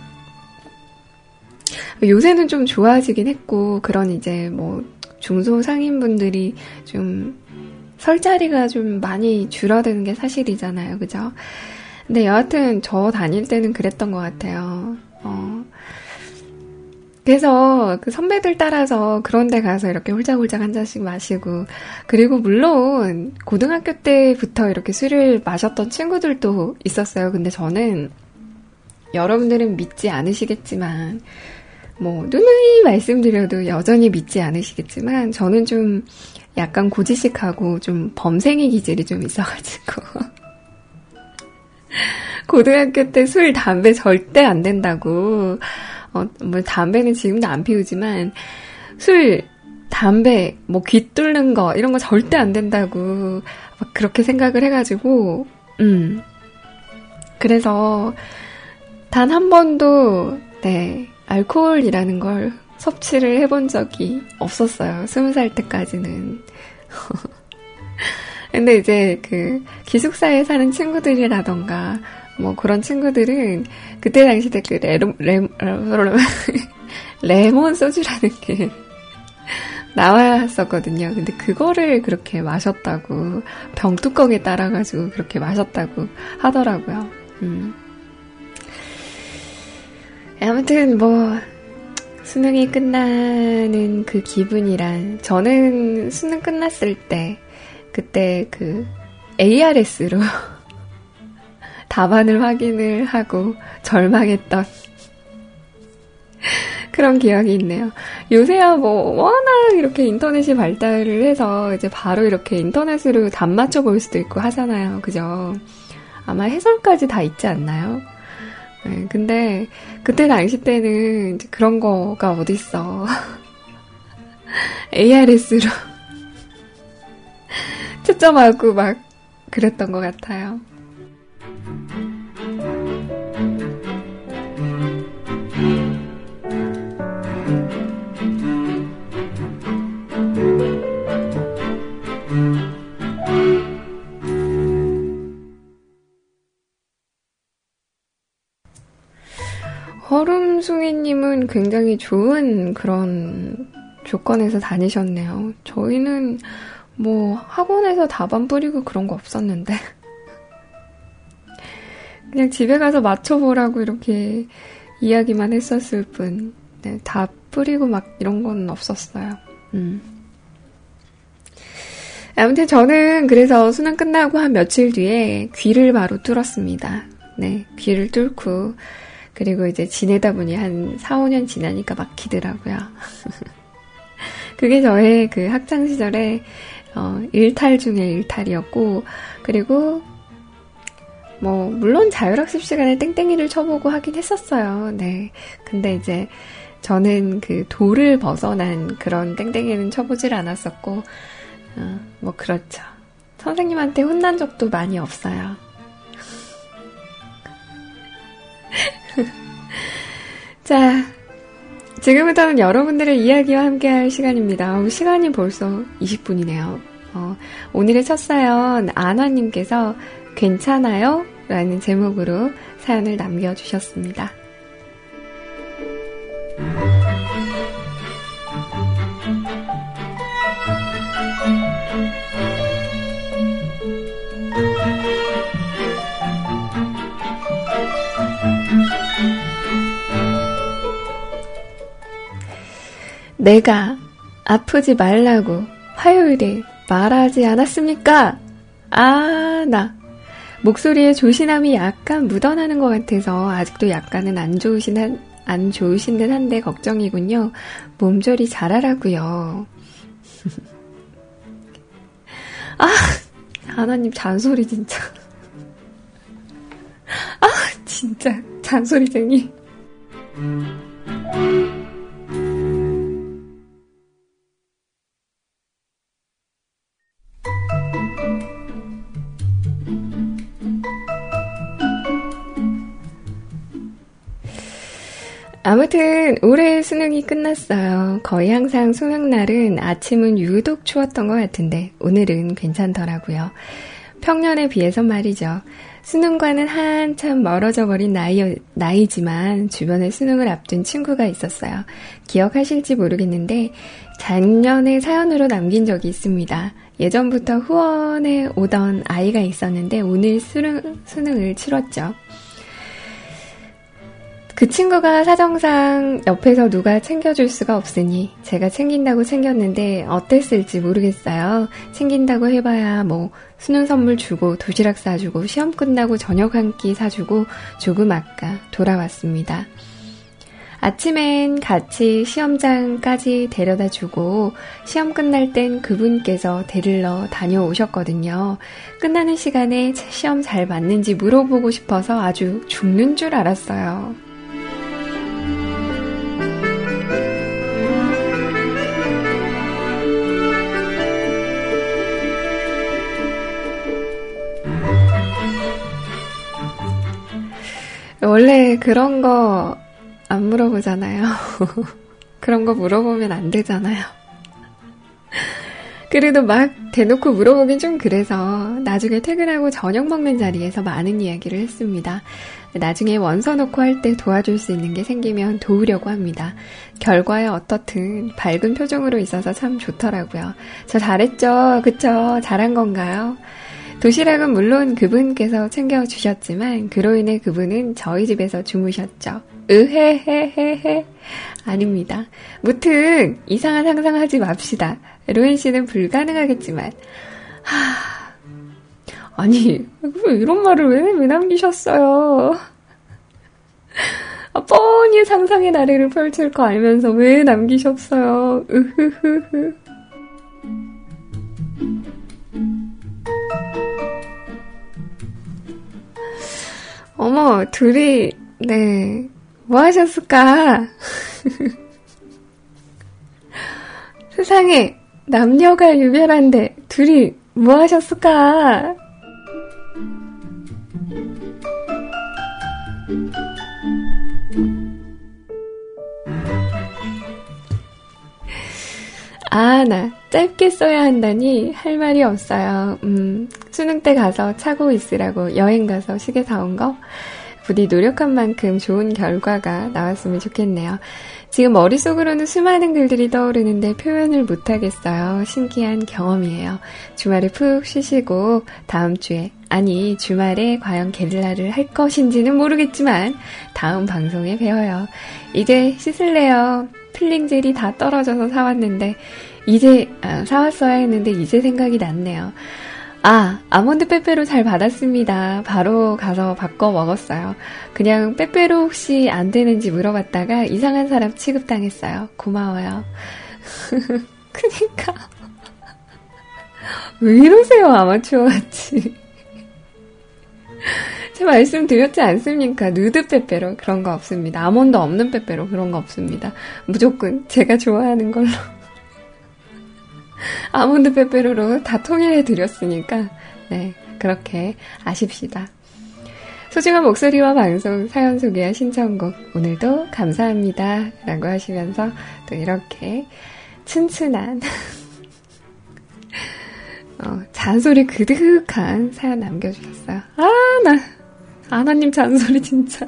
요새는 좀 좋아지긴 했고 그런 이제 뭐 중소상인분들이 좀 설 자리가 좀 많이 줄어드는 게 사실이잖아요. 그죠? 근데 여하튼 저 다닐 때는 그랬던 것 같아요. 그래서 선배들 따라서 그런 데 가서 이렇게 홀짝홀짝 한 잔씩 마시고, 그리고 물론 고등학교 때부터 이렇게 술을 마셨던 친구들도 있었어요. 근데 저는, 여러분들은 믿지 않으시겠지만, 누누이 말씀드려도 여전히 믿지 않으시겠지만, 저는 좀 약간 고지식하고 좀 범생이 기질이 좀 있어가지고. 고등학교 때 술, 담배 절대 안 된다고. 담배는 지금도 안 피우지만, 술, 담배, 귀 뚫는 거, 이런 거 절대 안 된다고, 막 그렇게 생각을 해가지고, 그래서, 단 한 번도, 네, 알코올이라는 걸 섭취를 해본 적이 없었어요. 20살 때까지는. 근데 이제, 기숙사에 사는 친구들이라던가, 그런 친구들은, 그때 당시 때 레몬 소주라는 게 나왔었거든요. 근데 그거를 그렇게 마셨다고, 병뚜껑에 따라가지고 그렇게 마셨다고 하더라고요. 아무튼, 수능이 끝나는 그 기분이란, 저는 수능 끝났을 때 그때 그 ARS로 답안을 확인을 하고 절망했던 그런 기억이 있네요. 요새야 뭐 워낙 이렇게 인터넷이 발달을 해서 이제 바로 이렇게 인터넷으로 답 맞춰볼 수도 있고 하잖아요. 그죠? 아마 해설까지 다 있지 않나요? 네, 근데 그때 당시 때는 이제 그런 거가 어딨어. ARS로 채점하고 막 그랬던 것 같아요. 허름숭이님은 굉장히 좋은 그런 조건에서 다니셨네요. 저희는 뭐 학원에서 답안 뿌리고 그런 거 없었는데 그냥 집에 가서 맞춰보라고 이렇게 이야기만 했었을 뿐, 네, 답 뿌리고 막 이런 건 없었어요. 아무튼 저는 그래서 수능 끝나고 한 며칠 뒤에 귀를 바로 뚫었습니다. 네, 귀를 뚫고, 그리고 이제 지내다 보니 한 4, 5년 지나니까 막히더라고요. 그게 저의 그 학창시절의 일탈 중에 일탈이었고, 그리고 뭐 물론 자율학습 시간에 땡땡이를 쳐보고 하긴 했었어요. 네, 근데 이제 저는 그 도를 벗어난 그런 땡땡이는 쳐보질 않았었고, 뭐 그렇죠. 선생님한테 혼난 적도 많이 없어요. 자, 지금부터는 여러분들의 이야기와 함께할 시간입니다. 시간이 벌써 20분이네요. 오늘의 첫 사연, 안화님께서 괜찮아요? 라는 제목으로 사연을 남겨주셨습니다. 내가 아프지 말라고 화요일에 말하지 않았습니까? 아, 나 목소리에 조신함이 약간 묻어나는 것 같아서 아직도 약간은 안 좋으신 듯 한데 걱정이군요. 몸조리 잘하라고요. 아, 하나님 잔소리 진짜. 아, 진짜 잔소리쟁이. 아무튼 올해 수능이 끝났어요. 거의 항상 수능날은 아침은 유독 추웠던 것 같은데 오늘은 괜찮더라고요. 평년에 비해서 말이죠. 수능과는 한참 멀어져 버린 나이지만 주변에 수능을 앞둔 친구가 있었어요. 기억하실지 모르겠는데 작년에 사연으로 남긴 적이 있습니다. 예전부터 후원에 오던 아이가 있었는데 오늘 수능을 치렀죠. 그 친구가 사정상 옆에서 누가 챙겨줄 수가 없으니 제가 챙긴다고 챙겼는데 어땠을지 모르겠어요. 챙긴다고 해봐야 뭐 수능 선물 주고 도시락 사주고 시험 끝나고 저녁 한 끼 사주고 조금 아까 돌아왔습니다. 아침엔 같이 시험장까지 데려다주고 시험 끝날 땐 그분께서 데리러 다녀오셨거든요. 끝나는 시간에 시험 잘 봤는지 물어보고 싶어서 아주 죽는 줄 알았어요. 원래 그런 거 안 물어보잖아요. 그런 거 물어보면 안 되잖아요. 그래도 막 대놓고 물어보긴 좀 그래서 나중에 퇴근하고 저녁 먹는 자리에서 많은 이야기를 했습니다. 나중에 원서 놓고 할 때 도와줄 수 있는 게 생기면 도우려고 합니다. 결과에 어떻든 밝은 표정으로 있어서 참 좋더라고요. 저 잘했죠? 그쵸? 잘한 건가요? 도시락은 물론 그분께서 챙겨주셨지만 그로 인해 그분은 저희 집에서 주무셨죠. 으헤헤헤헤. 아닙니다. 무튼 이상한 상상하지 맙시다. 로엔 씨는 불가능하겠지만. 아니 이런 말을 왜 남기셨어요? 아, 뻔히 상상의 나래를 펼칠 거 알면서 왜 남기셨어요? 으흐흐흐. 어머, 둘이 네, 뭐 하셨을까? 세상에 남녀가 유별한데 둘이 뭐 하셨을까? 아, 나 짧게 써야 한다니 할 말이 없어요. 수능 때 가서 차고 있으라고 여행 가서 시계 사온 거? 부디 노력한 만큼 좋은 결과가 나왔으면 좋겠네요. 지금 머릿속으로는 수많은 글들이 떠오르는데 표현을 못하겠어요. 신기한 경험이에요. 주말에 푹 쉬시고 다음 주에, 아니 주말에 과연 게릴라를 할 것인지는 모르겠지만 다음 방송에 뵈어요. 이제 씻을래요. 필링 젤이 다 떨어져서 사왔는데 이제 사왔어야 했는데 이제 생각이 났네요. 아, 아몬드 빼빼로 잘 받았습니다. 바로 가서 바꿔 먹었어요. 그냥 빼빼로 혹시 안 되는지 물어봤다가 이상한 사람 취급당했어요. 고마워요. 그니까 왜 이러세요, 아마추어같이. 제가 말씀드렸지 않습니까? 누드 빼빼로 그런 거 없습니다. 아몬드 없는 빼빼로 그런 거 없습니다. 무조건 제가 좋아하는 걸로 아몬드 빼빼로로 다 통일해드렸으니까 네, 그렇게 아십시다. 소중한 목소리와 방송, 사연 소개와 신청곡 오늘도 감사합니다 라고 하시면서 또 이렇게 튼튼한 잔소리 그득한 사연 남겨주셨어요. 아, 나 아나님 잔소리 진짜.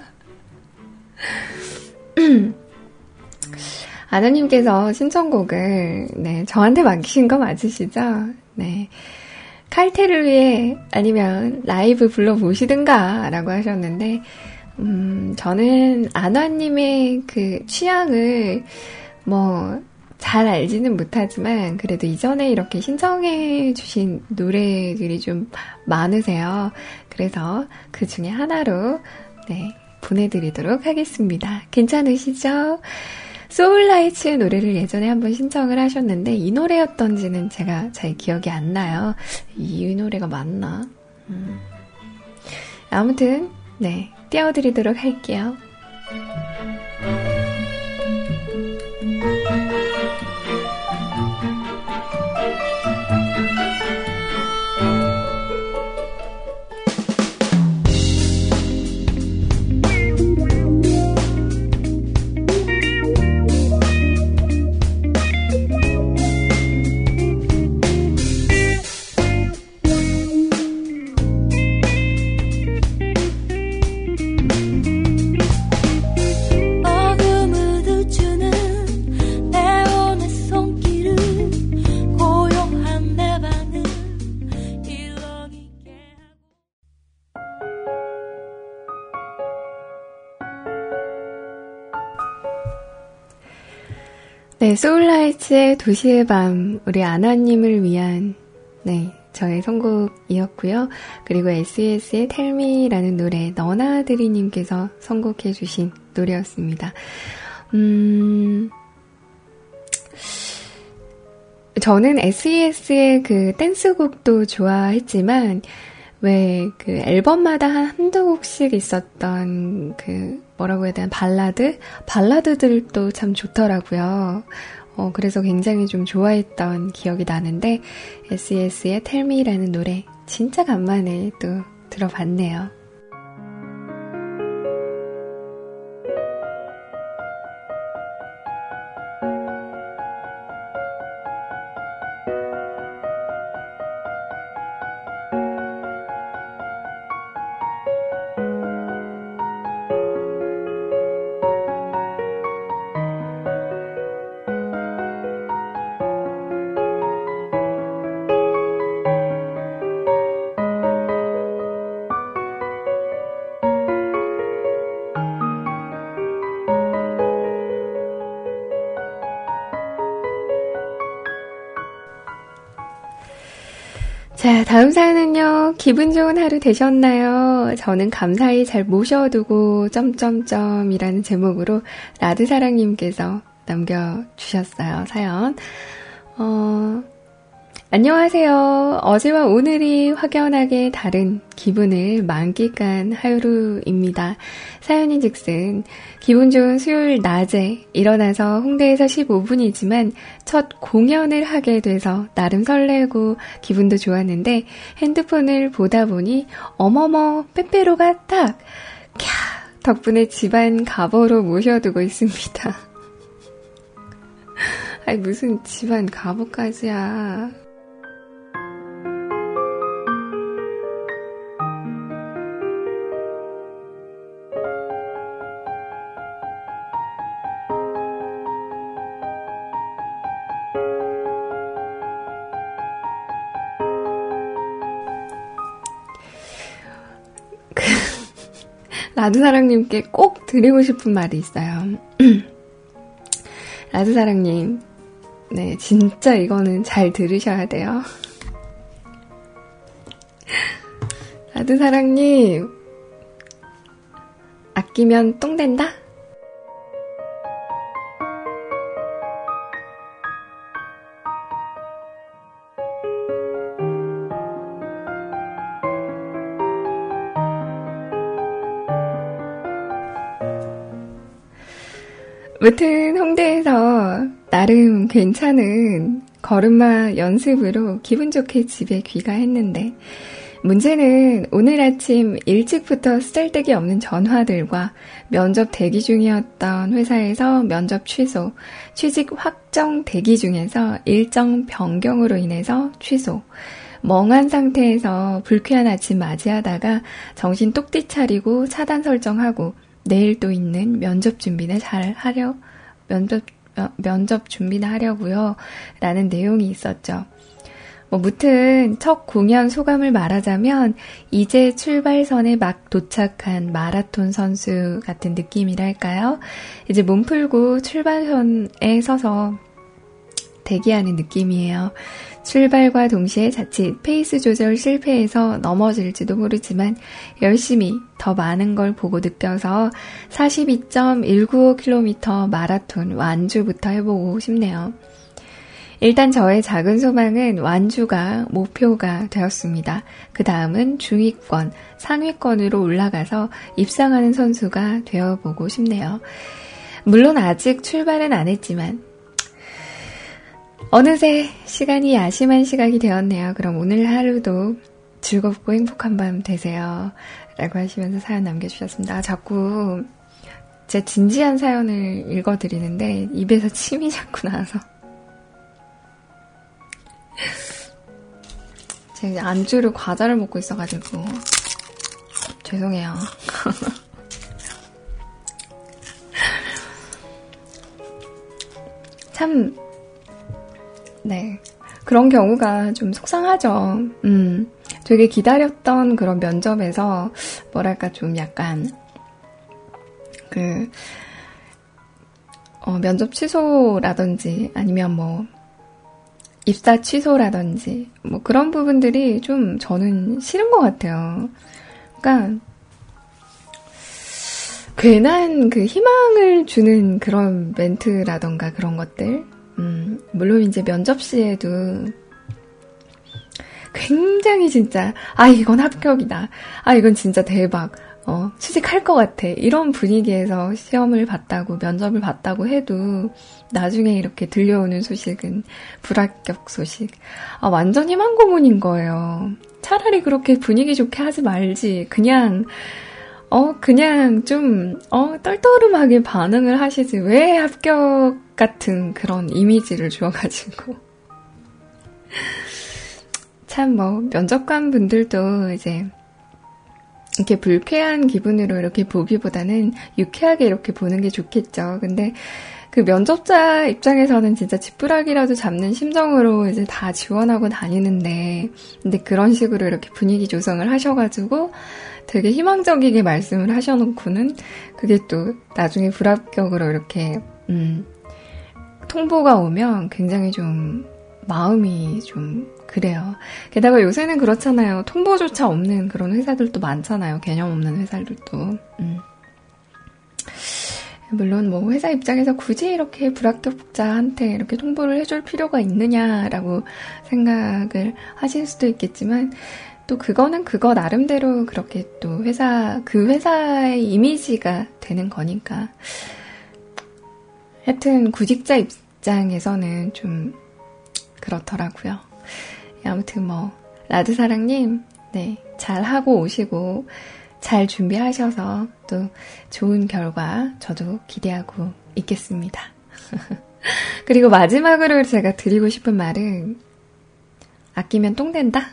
아나님께서 신청곡을 네, 저한테 맡기신 거 맞으시죠? 네, 칼퇴를 위해 아니면 라이브 불러보시든가 라고 하셨는데 저는 아나님의 그 취향을 뭐 잘 알지는 못하지만 그래도 이전에 이렇게 신청해 주신 노래들이 좀 많으세요. 그래서 그 중에 하나로 네, 보내드리도록 하겠습니다. 괜찮으시죠? 소울 라이츠 노래를 예전에 한번 신청을 하셨는데 이 노래였던지는 제가 잘 기억이 안 나요. 이 노래가 맞나? 아무튼 네, 띄워드리도록 할게요. 네, 소울라이츠의 도시의 밤, 우리 아나님을 위한 네, 저의 선곡이었고요. 그리고 SES의 텔미라는 노래, 너나드리님께서 선곡해 주신 노래였습니다. 저는 SES의 그 댄스곡도 좋아했지만 왜 그 앨범마다 한두 곡씩 있었던 그 뭐라고 해야 되나, 발라드들도 참 좋더라고요. 그래서 굉장히 좀 좋아했던 기억이 나는데 SES의 Tell Me라는 노래 진짜 간만에 또 들어봤네요. 자, 다음 사연은요. 기분 좋은 하루 되셨나요? 저는 감사히 잘 모셔두고 점점점이라는 제목으로 라드사랑님께서 남겨주셨어요. 사연. 안녕하세요. 어제와 오늘이 확연하게 다른 기분을 만끽한 하루입니다. 사연인 즉슨 기분 좋은 수요일 낮에 일어나서 홍대에서 15분이지만 첫 공연을 하게 돼서 나름 설레고 기분도 좋았는데 핸드폰을 보다 보니 어머머 빼빼로가 딱! 캬! 덕분에 집안 가버로 모셔두고 있습니다. 아니 무슨 집안 가버까지야. 라드사랑님께 꼭 드리고 싶은 말이 있어요. 라드사랑님, 네, 진짜 이거는 잘 들으셔야 돼요. 라드사랑님, 아끼면 똥된다? 무튼 홍대에서 나름 괜찮은 걸음마 연습으로 기분 좋게 집에 귀가했는데 문제는 오늘 아침 일찍부터 쓸데기 없는 전화들과 면접 대기 중이었던 회사에서 면접 취소, 취직 확정 대기 중에서 일정 변경으로 인해서 취소, 멍한 상태에서 불쾌한 아침 맞이하다가 정신 똑띠 차리고 차단 설정하고 내일 또 있는 면접 준비나 하려고요. 라는 내용이 있었죠. 무튼 첫 공연 소감을 말하자면 이제 출발선에 막 도착한 마라톤 선수 같은 느낌이랄까요? 이제 몸 풀고 출발선에 서서 대기하는 느낌이에요. 출발과 동시에 자칫 페이스 조절 실패해서 넘어질지도 모르지만 열심히 더 많은 걸 보고 느껴서 42.195km 마라톤 완주부터 해보고 싶네요. 일단 저의 작은 소망은 완주가 목표가 되었습니다. 그 다음은 중위권, 상위권으로 올라가서 입상하는 선수가 되어보고 싶네요. 물론 아직 출발은 안 했지만 어느새 시간이 야심한 시각이 되었네요. 그럼 오늘 하루도 즐겁고 행복한 밤 되세요. 라고 하시면서 사연 남겨주셨습니다. 자꾸 제 진지한 사연을 읽어드리는데 입에서 침이 자꾸 나와서 제가 안주로 과자를 먹고 있어가지고 죄송해요. 참 네. 그런 경우가 좀 속상하죠. 되게 기다렸던 그런 면접에서, 뭐랄까, 좀 약간, 면접 취소라든지, 아니면 뭐, 입사 취소라든지, 뭐 그런 부분들이 좀 저는 싫은 것 같아요. 그러니까, 괜한 그 희망을 주는 그런 멘트라던가 그런 것들, 물론 이제 면접 시에도 굉장히 진짜 아 이건 합격이다, 아 이건 진짜 대박, 취직할 것 같아 이런 분위기에서 시험을 봤다고 면접을 봤다고 해도 나중에 이렇게 들려오는 소식은 불합격 소식, 아 완전 희망 고문인 거예요. 차라리 그렇게 분위기 좋게 하지 말지 그냥 좀 떨떠름하게 반응을 하시지 왜 합격 같은 그런 이미지를 주어가지고 참 뭐 면접관 분들도 이제 이렇게 불쾌한 기분으로 이렇게 보기보다는 유쾌하게 이렇게 보는 게 좋겠죠. 근데 그 면접자 입장에서는 진짜 지푸라기라도 잡는 심정으로 이제 다 지원하고 다니는데 근데 그런 식으로 이렇게 분위기 조성을 하셔가지고 되게 희망적이게 말씀을 하셔놓고는 그게 또 나중에 불합격으로 이렇게 통보가 오면 굉장히 좀 마음이 좀 그래요. 게다가 요새는 그렇잖아요. 통보조차 없는 그런 회사들도 많잖아요. 개념 없는 회사들도. 물론 뭐 회사 입장에서 굳이 이렇게 불합격자한테 이렇게 통보를 해줄 필요가 있느냐라고 생각을 하실 수도 있겠지만, 또 그거는 그거 나름대로 그렇게 또 그 회사의 이미지가 되는 거니까. 하여튼 구직자 입장에서는 좀 그렇더라고요. 아무튼 뭐 라드사랑님, 네, 잘 하고 오시고 잘 준비하셔서 또 좋은 결과 저도 기대하고 있겠습니다. 그리고 마지막으로 제가 드리고 싶은 말은 아끼면 똥 된다?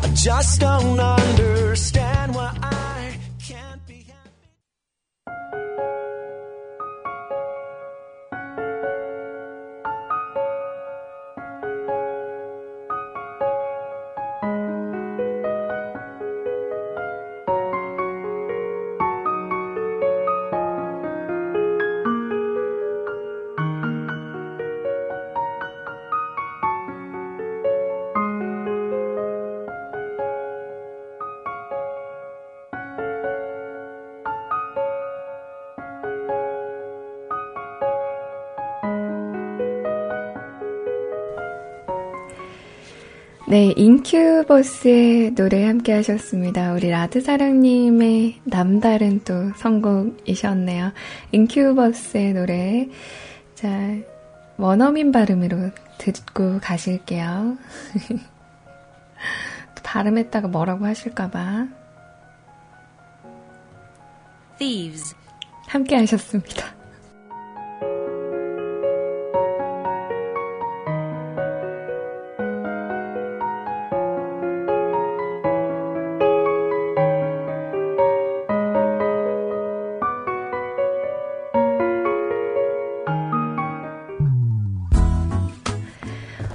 I just don't understand why I can't be 네, 인큐버스의 노래 함께 하셨습니다. 우리 라드사랑님의 남다른 또 선곡이셨네요. 인큐버스의 노래, 자, 원어민 발음으로 듣고 가실게요. 또 발음했다가 뭐라고 하실까봐. Thieves 함께 하셨습니다.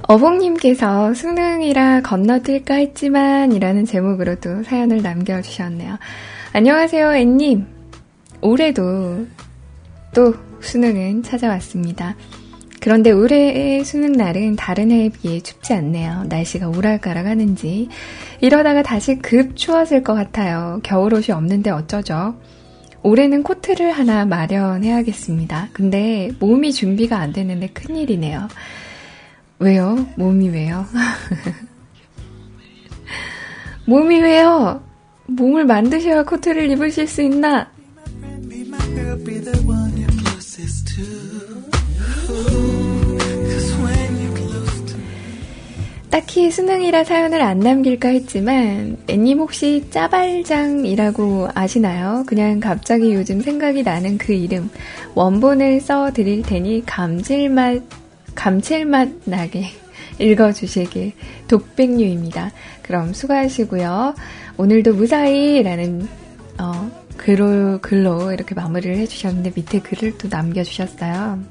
어봉님께서 수능이라 건너뛸까 했지만 이라는 제목으로 또 사연을 남겨주셨네요. 안녕하세요, 앤님. 올해도 또 수능은 찾아왔습니다. 그런데 올해의 수능날은 다른 해에 비해 춥지 않네요. 날씨가 오락가락하는지. 이러다가 다시 급 추워질 것 같아요. 겨울옷이 없는데 어쩌죠? 올해는 코트를 하나 마련해야겠습니다. 근데 몸이 준비가 안 되는데 큰일이네요. 왜요? 몸이 왜요? 몸이 왜요? 몸을 만드셔야 코트를 입으실 수 있나? 딱히 수능이라 사연을 안 남길까 했지만 앤님 혹시 짜발장이라고 아시나요? 그냥 갑자기 요즘 생각이 나는 그 이름. 원본을 써드릴 테니 감칠맛 나게 읽어주시길 독백류입니다. 그럼 수고하시고요. 오늘도 무사히 라는 글로 이렇게 마무리를 해주셨는데 밑에 글을 또 남겨주셨어요.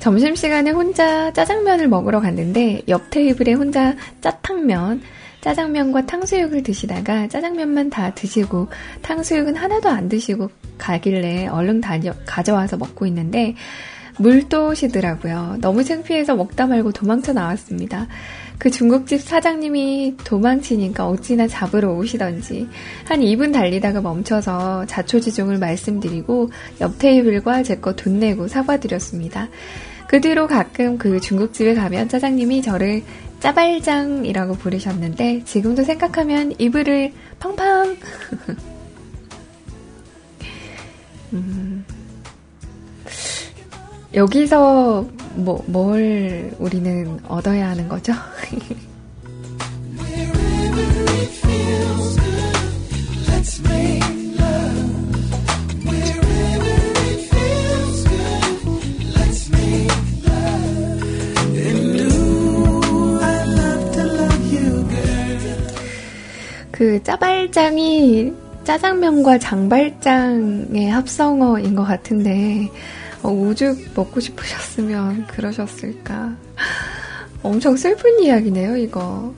점심시간에 혼자 짜장면을 먹으러 갔는데 옆 테이블에 혼자 짜장면과 탕수육을 드시다가 짜장면만 다 드시고 탕수육은 하나도 안 드시고 가길래 얼른 가져와서 먹고 있는데 물도시더라고요. 너무 창피해서 먹다 말고 도망쳐 나왔습니다. 그 중국집 사장님이 도망치니까 어찌나 잡으러 오시던지 한 2분 달리다가 멈춰서 자초지종을 말씀드리고 옆 테이블과 제 거 돈 내고 사과드렸습니다. 그 뒤로 가끔 그 중국집에 가면 사장님이 저를 짜발장이라고 부르셨는데 지금도 생각하면 이불을 팡팡 여기서 뭘 우리는 얻어야 하는 거죠? 그 짜발장이 짜장면과 장발장의 합성어인 것 같은데 오죽 먹고 싶으셨으면 그러셨을까. 엄청 슬픈 이야기네요, 이거.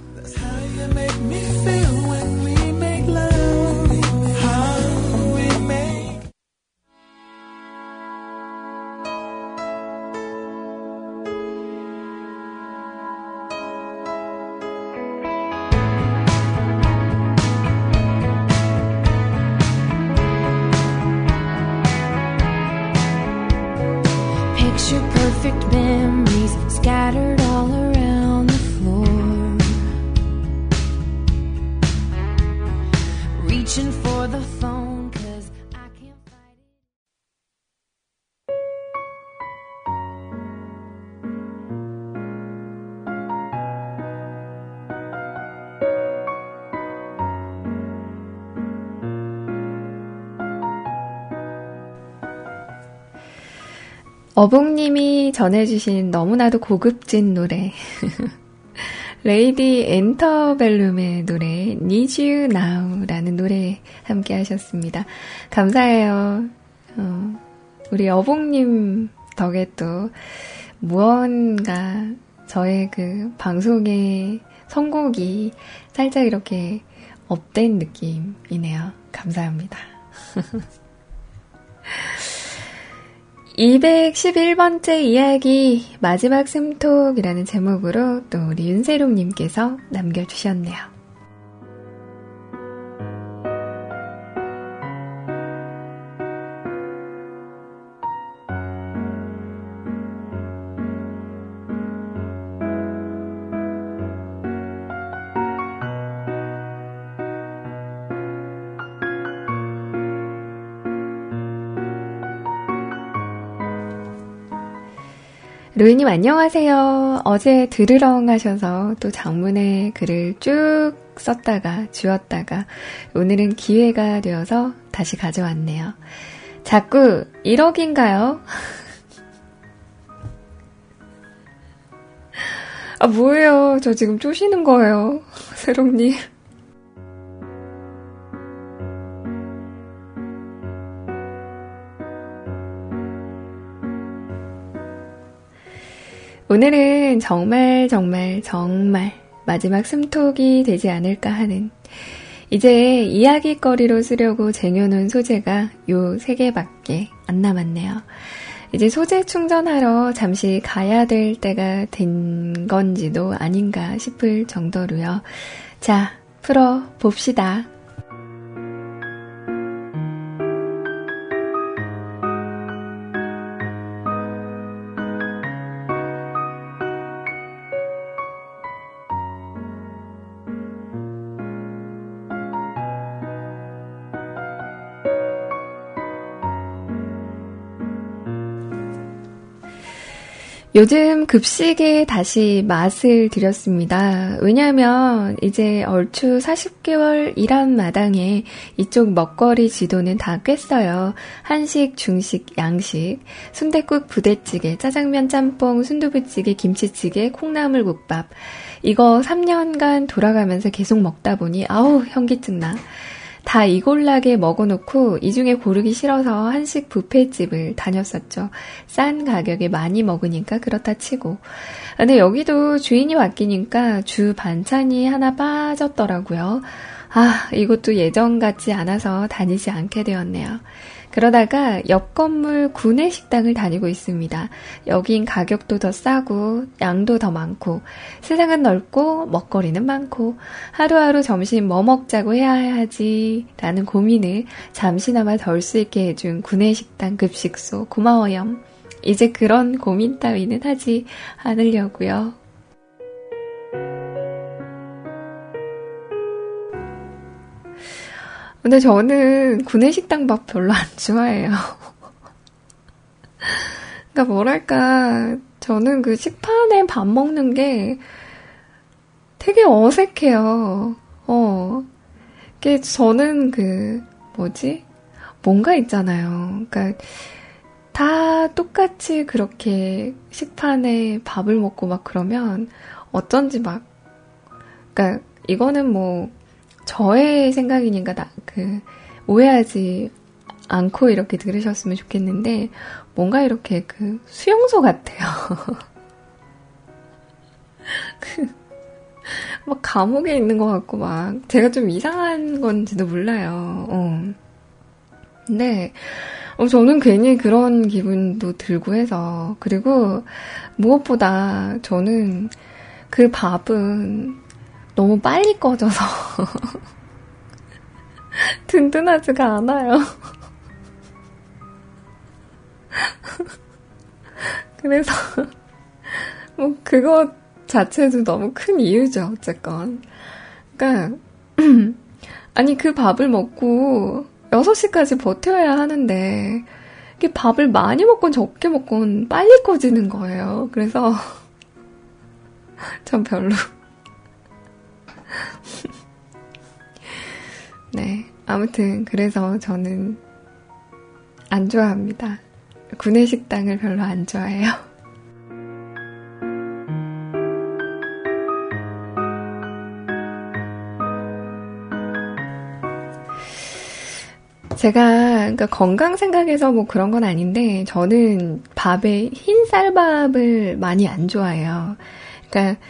어북님이 전해주신 너무나도 고급진 노래 레이디 엔터벨룸의 노래 Need You Now라는 노래 함께 하셨습니다. 감사해요. 우리 어북님 덕에 또 무언가 저의 그 방송의 선곡이 살짝 이렇게 업된 느낌이네요. 감사합니다. 211번째 이야기 마지막 숨톡이라는 제목으로 또 우리 윤세롱님께서 남겨주셨네요. 루이님 안녕하세요. 어제 드르렁 하셔서 또 장문의 글을 쭉 썼다가 지웠다가 오늘은 기회가 되어서 다시 가져왔네요. 자꾸 1억인가요? 아 뭐예요? 저 지금 쪼시는 거예요. 세롱님. 오늘은 정말 마지막 숨톡이 되지 않을까 하는 이제 이야기거리로 쓰려고 쟁여놓은 소재가 요 3개밖에 안 남았네요. 이제 소재 충전하러 잠시 가야 될 때가 된 건지도 아닌가 싶을 정도로요. 자, 풀어봅시다. 요즘 급식에 다시 맛을 들였습니다. 왜냐면 이제 얼추 40개월 일한 마당에 이쪽 먹거리 지도는 다 꿰어요. 한식, 중식, 양식, 순댓국, 부대찌개, 짜장면, 짬뽕, 순두부찌개, 김치찌개, 콩나물국밥. 이거 3년간 돌아가면서 계속 먹다 보니 아우 현기증 나. 다 이골라게 먹어놓고 이 중에 고르기 싫어서 한식 뷔페집을 다녔었죠. 싼 가격에 많이 먹으니까 그렇다 치고. 근데 여기도 주인이 바뀌니까 주 반찬이 하나 빠졌더라고요. 아, 이것도 예전 같지 않아서 다니지 않게 되었네요. 그러다가 옆 건물 구내식당을 다니고 있습니다. 여긴 가격도 더 싸고 양도 더 많고 세상은 넓고 먹거리는 많고 하루하루 점심 뭐 먹자고 해야 하지 라는 고민을 잠시나마 덜 수 있게 해준 구내식당 급식소 고마워요. 이제 그런 고민 따위는 하지 않으려고요. 근데 저는 구내식당 밥 별로 안 좋아해요. 그러니까 뭐랄까 저는 그 식판에 밥 먹는 게 되게 어색해요. 그게 저는 그 뭔가 있잖아요. 그러니까 다 똑같이 그렇게 식판에 밥을 먹고 막 그러면 어쩐지 막 그러니까 이거는 뭐 저의 생각이니까 오해하지 않고 이렇게 들으셨으면 좋겠는데, 뭔가 이렇게 수용소 같아요. 막 감옥에 있는 것 같고, 막 제가 좀 이상한 건지도 몰라요. 근데 저는 괜히 그런 기분도 들고 해서, 그리고 무엇보다 저는 그 밥은 너무 빨리 꺼져서 든든하지가 않아요. 그래서 그것 자체도 너무 큰 이유죠, 어쨌건. 그러니까 아니, 그 밥을 먹고 6시까지 버텨야 하는데, 이게 밥을 많이 먹건 적게 먹건 빨리 꺼지는 거예요. 그래서 참 별로. 네, 아무튼 그래서 저는 안 좋아합니다. 구내식당을 별로 안 좋아해요. 제가 건강 생각해서 그런 건 아닌데, 저는 밥에 흰 쌀밥을 많이 안 좋아해요. 그러니까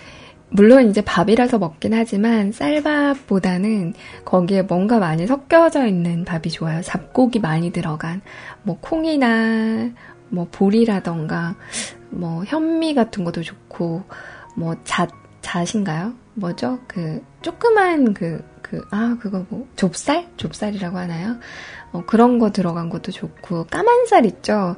물론 이제 밥이라서 먹긴 하지만 쌀밥보다는 거기에 뭔가 많이 섞여져 있는 밥이 좋아요. 잡곡이 많이 들어간 콩이나 보리라던가 현미 같은 것도 좋고, 잣인가요? 뭐죠? 조그만 좁쌀이라고 하나요? 그런 거 들어간 것도 좋고, 까만 쌀 있죠?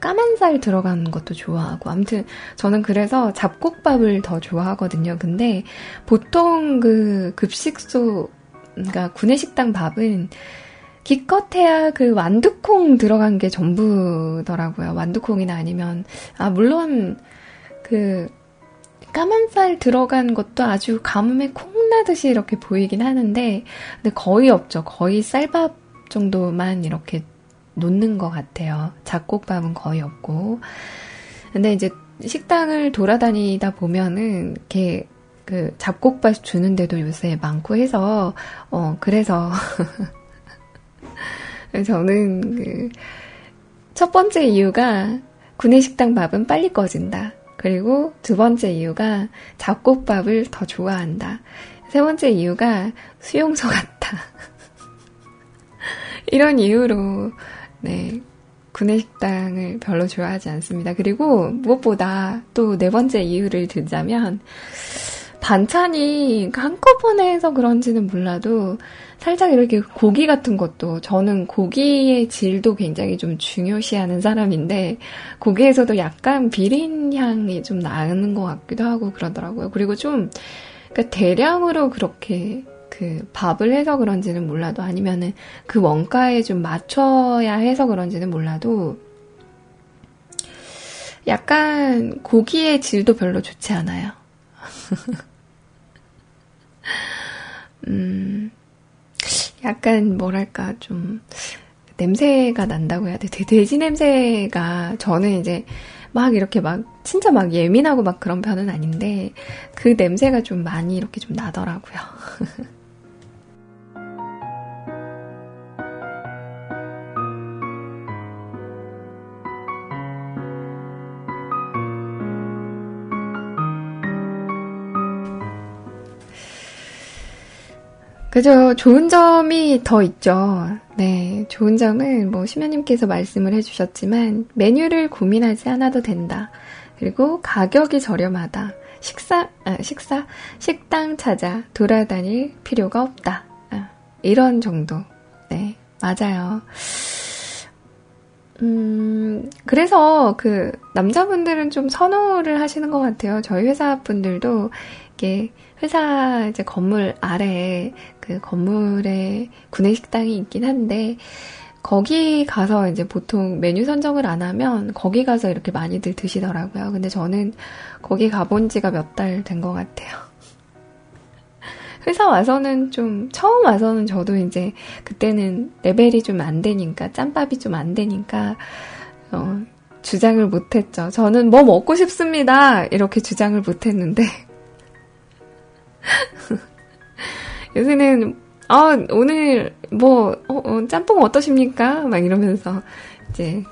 까만 쌀 들어간 것도 좋아하고, 아무튼 저는 그래서 잡곡밥을 더 좋아하거든요. 근데 보통 급식소, 그러니까 구내식당 밥은 기껏해야 완두콩 들어간 게 전부더라고요. 완두콩이나 아니면, 물론 까만 쌀 들어간 것도 아주 가뭄에 콩나듯이 이렇게 보이긴 하는데, 근데 거의 없죠. 거의 쌀밥 정도만 이렇게 놓는 것 같아요. 잡곡밥은 거의 없고. 근데 이제 식당을 돌아다니다 보면은 이렇게 잡곡밥 주는 데도 요새 많고 해서, 그래서 저는 첫 번째 이유가 구내식당 밥은 빨리 꺼진다. 그리고 두 번째 이유가 잡곡밥을 더 좋아한다. 세 번째 이유가 수용소 같다. 이런 이유로, 네, 구내식당을 별로 좋아하지 않습니다. 그리고 무엇보다 또 네 번째 이유를 들자면, 반찬이 한꺼번에 해서 그런지는 몰라도 살짝 이렇게 고기 같은 것도, 저는 고기의 질도 굉장히 좀 중요시하는 사람인데, 고기에서도 약간 비린 향이 좀 나는 것 같기도 하고 그러더라고요. 그리고 좀 대량으로 그렇게 밥을 해서 그런지는 몰라도, 아니면은 원가에 좀 맞춰야 해서 그런지는 몰라도, 약간 고기의 질도 별로 좋지 않아요. 약간 뭐랄까 좀 냄새가 난다고 해야 돼. 돼지 냄새가, 저는 이제 이렇게 진짜 예민하고 그런 편은 아닌데, 그 냄새가 좀 많이 이렇게 좀 나더라고요. 그죠. 좋은 점이 더 있죠. 네, 좋은 점은 심연님께서 말씀을 해주셨지만, 메뉴를 고민하지 않아도 된다. 그리고 가격이 저렴하다. 식당 찾아 돌아다닐 필요가 없다. 이런 정도. 네, 맞아요. 그래서 남자분들은 좀 선호를 하시는 것 같아요. 저희 회사 분들도 이게 회사 이제 건물 아래에 건물에 구내식당이 있긴 한데, 거기 가서 이제 보통 메뉴 선정을 안 하면 거기 가서 이렇게 많이들 드시더라고요. 근데 저는 거기 가본 지가 몇 달 된 것 같아요. 회사 와서는 처음 와서는 저도 이제 그때는 레벨이 좀 안 되니까, 짬밥이 좀 안 되니까, 주장을 못 했죠. 저는 먹고 싶습니다! 이렇게 주장을 못 했는데. 요새는 아, 오늘 뭐 짬뽕 어떠십니까? 막 이러면서 이제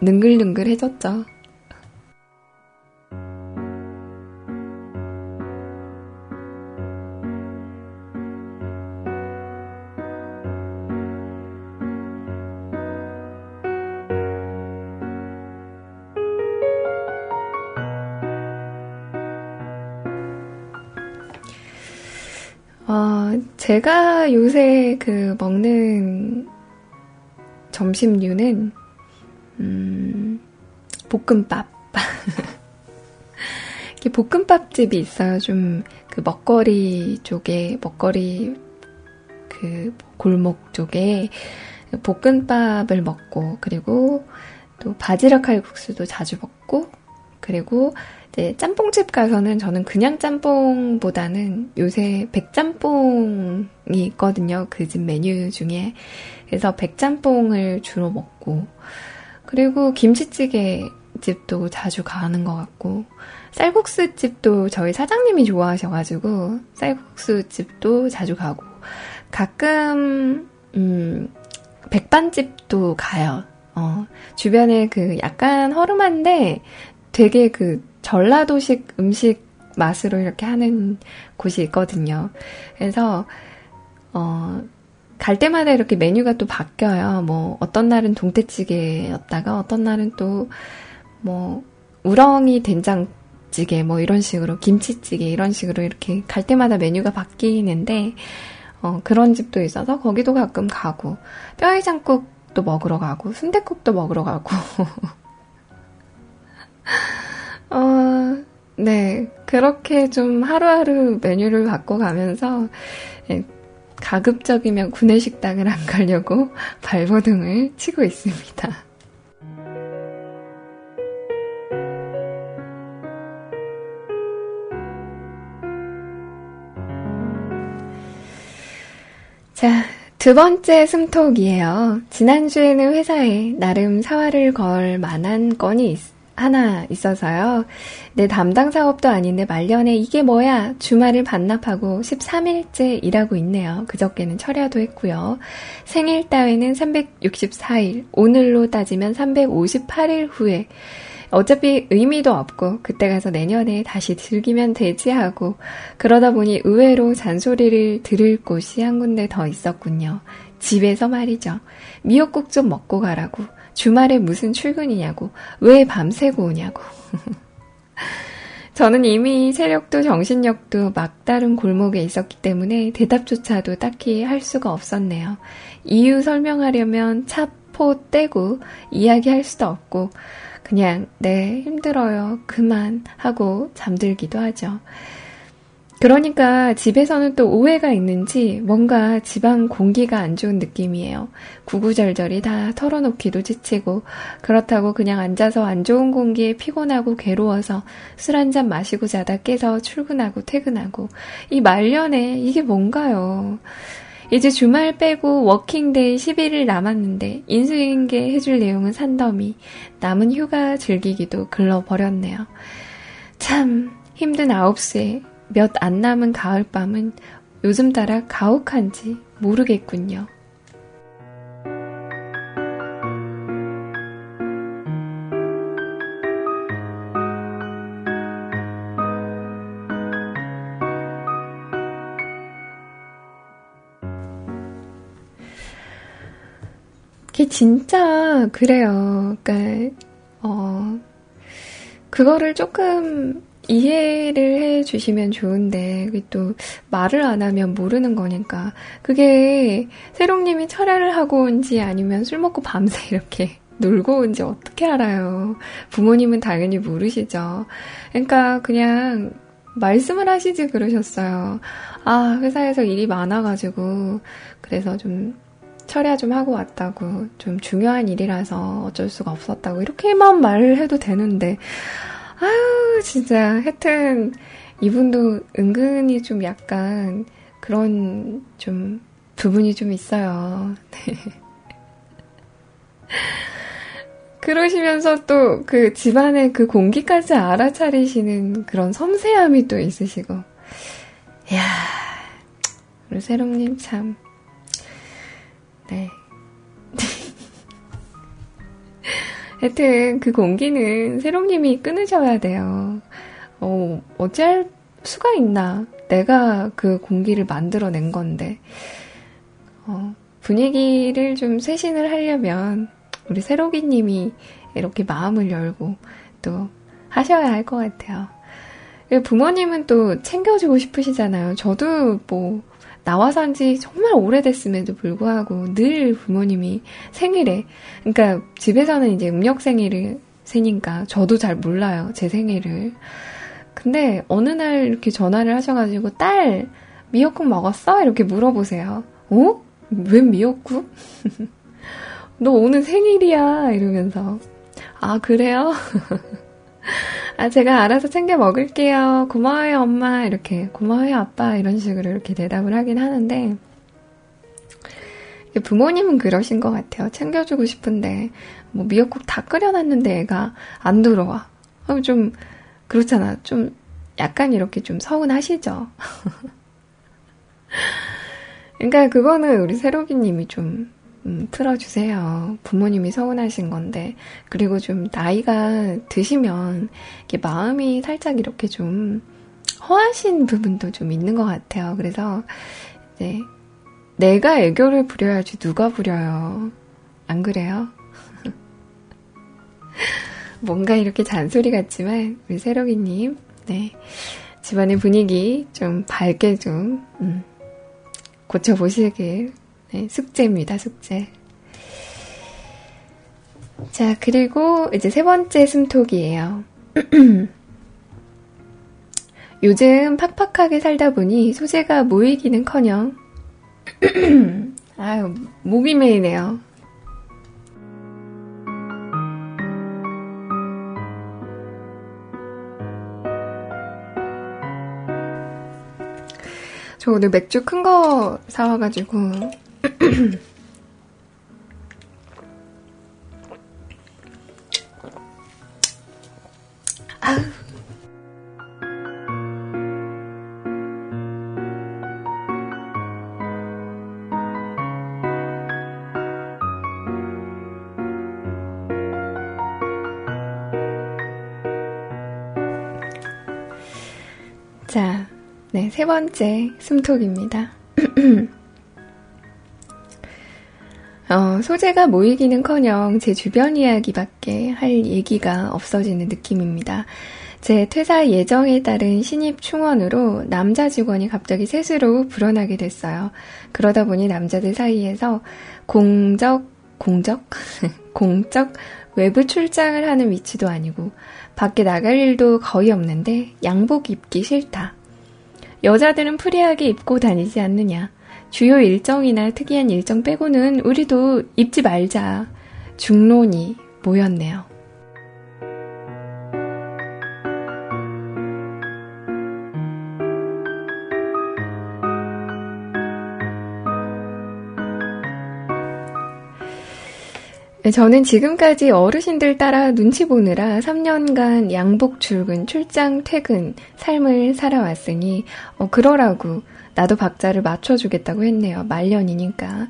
능글능글해졌죠. 제가 요새 그 먹는 점심류는 볶음밥. 이렇게 볶음밥집이 있어요. 좀 그 먹거리 쪽에, 먹거리 그 골목 쪽에 볶음밥을 먹고, 그리고 또 바지락 칼국수도 자주 먹고, 그리고 이제 짬뽕집 가서는 저는 그냥 짬뽕보다는 요새 백짬뽕이 있거든요. 그 집 메뉴 중에. 그래서 백짬뽕을 주로 먹고, 그리고 김치찌개 집도 자주 가는 것 같고, 쌀국수 집도 저희 사장님이 좋아하셔가지고 쌀국수 집도 자주 가고, 가끔 백반집도 가요. 주변에 그 약간 허름한데 되게 그 전라도식 음식 맛으로 이렇게 하는 곳이 있거든요. 그래서 갈 때마다 이렇게 메뉴가 또 바뀌어요. 뭐 어떤 날은 동태찌개였다가 어떤 날은 또 뭐 우렁이 된장찌개 뭐 이런 식으로, 김치찌개 이런 식으로 이렇게 갈 때마다 메뉴가 바뀌는데 그런 집도 있어서 거기도 가끔 가고, 뼈해장국도 먹으러 가고, 순댓국도 먹으러 가고. 네, 그렇게 좀 하루하루 메뉴를 바꿔가면서, 예, 가급적이면 구내식당을 안 가려고 발버둥을 치고 있습니다. 자, 두 번째 숨톡이에요. 지난주에는 회사에 나름 사활을 걸 만한 건이 하나 있어서요. 내 담당 사업도 아닌데 말년에 이게 뭐야? 주말을 반납하고 13일째 일하고 있네요. 그저께는 철야도 했고요. 생일 따위는 364일, 오늘로 따지면 358일 후에 어차피 의미도 없고 그때 가서 내년에 다시 즐기면 되지 하고, 그러다 보니 의외로 잔소리를 들을 곳이 한 군데 더 있었군요. 집에서 말이죠. 미역국 좀 먹고 가라고, 주말에 무슨 출근이냐고, 왜 밤새고 오냐고. 저는 이미 체력도 정신력도 막다른 골목에 있었기 때문에 대답조차도 딱히 할 수가 없었네요. 이유 설명하려면 차포 떼고 이야기할 수도 없고, 그냥 네, 힘들어요, 그만 하고 잠들기도 하죠. 그러니까 집에서는 또 오해가 있는지 뭔가 집안 공기가 안 좋은 느낌이에요. 구구절절이 다 털어놓기도 지치고, 그렇다고 그냥 앉아서 안 좋은 공기에 피곤하고 괴로워서 술 한잔 마시고 자다 깨서 출근하고 퇴근하고, 이 말년에 이게 뭔가요. 이제 주말 빼고 워킹데이 11일 남았는데 인수인계 해줄 내용은 산더미, 남은 휴가 즐기기도 글러버렸네요. 참 힘든 9시에 몇 안 남은 가을밤은 요즘 따라 가혹한지 모르겠군요. 그게 진짜 그래요. 그러니까 그거를 조금 이해를 해주시면 좋은데, 그게 또 말을 안 하면 모르는 거니까. 그게 세롱님이 철야를 하고 온지 아니면 술 먹고 밤새 이렇게 놀고 온지 어떻게 알아요. 부모님은 당연히 모르시죠. 그러니까 그냥 말씀을 하시지 그러셨어요. 아, 회사에서 일이 많아가지고 그래서 좀 철야 좀 하고 왔다고, 좀 중요한 일이라서 어쩔 수가 없었다고, 이렇게만 말을 해도 되는데. 아유, 진짜. 하여튼 이분도 은근히 좀 약간 그런 좀 부분이 좀 있어요. 네. 그러시면서 또 그 집안의 그 공기까지 알아차리시는 그런 섬세함이 또 있으시고. 이야, 우리 세롱님 참. 네. 하여튼 그 공기는 세롱님이 끊으셔야 돼요. 어찌할 수가 있나. 내가 그 공기를 만들어낸 건데. 분위기를 좀 쇄신을 하려면 우리 새로기님이 이렇게 마음을 열고 또 하셔야 할 것 같아요. 부모님은 또 챙겨주고 싶으시잖아요. 저도 뭐 나와서 한지 정말 오래됐음에도 불구하고 늘 부모님이 생일에, 그러니까 집에서는 이제 음력 생일을 세니까 저도 잘 몰라요, 제 생일을. 근데 어느 날 이렇게 전화를 하셔가지고 딸 미역국 먹었어? 이렇게 물어보세요. 어? 웬 미역국? 너 오늘 생일이야 이러면서. 아 그래요? 아 제가 알아서 챙겨 먹을게요. 고마워요 엄마, 이렇게 고마워요 아빠, 이런 식으로 이렇게 대답을 하긴 하는데, 부모님은 그러신 것 같아요. 챙겨주고 싶은데 뭐 미역국 다 끓여놨는데 애가 안 들어와. 그럼 좀 그렇잖아. 좀 약간 이렇게 좀 서운하시죠. 그러니까 그거는 우리 새로기님이 좀 풀어주세요. 부모님이 서운하신 건데. 그리고 좀 나이가 드시면 이렇게 마음이 살짝 이렇게 좀 허하신 부분도 좀 있는 것 같아요. 그래서 이제 내가 애교를 부려야지 누가 부려요. 안 그래요? 뭔가 이렇게 잔소리 같지만 우리 새로기님, 네, 집안의 분위기 좀 밝게 좀 고쳐보시길, 네, 숙제입니다, 숙제. 자, 그리고 이제 세 번째 숨톡이에요. 요즘 팍팍하게 살다 보니 소재가 모이기는커녕 아유, 목이 메이네요. 저 오늘 맥주 큰 거 사와가지고 자, 네, 세 번째 숨톡입니다. 소재가 모이기는커녕 제 주변 이야기밖에 할 얘기가 없어지는 느낌입니다. 제 퇴사 예정에 따른 신입 충원으로 남자 직원이 갑자기 셋으로 불어나게 됐어요. 그러다 보니 남자들 사이에서 공적 외부 출장을 하는 위치도 아니고 밖에 나갈 일도 거의 없는데 양복 입기 싫다. 여자들은 프리하게 입고 다니지 않느냐. 주요 일정이나 특이한 일정 빼고는 우리도 입지 말자. 중론이 모였네요. 저는 지금까지 어르신들 따라 눈치 보느라 3년간 양복 출근, 출장 퇴근 삶을 살아왔으니 그러라고 나도 박자를 맞춰주겠다고 했네요. 말년이니까.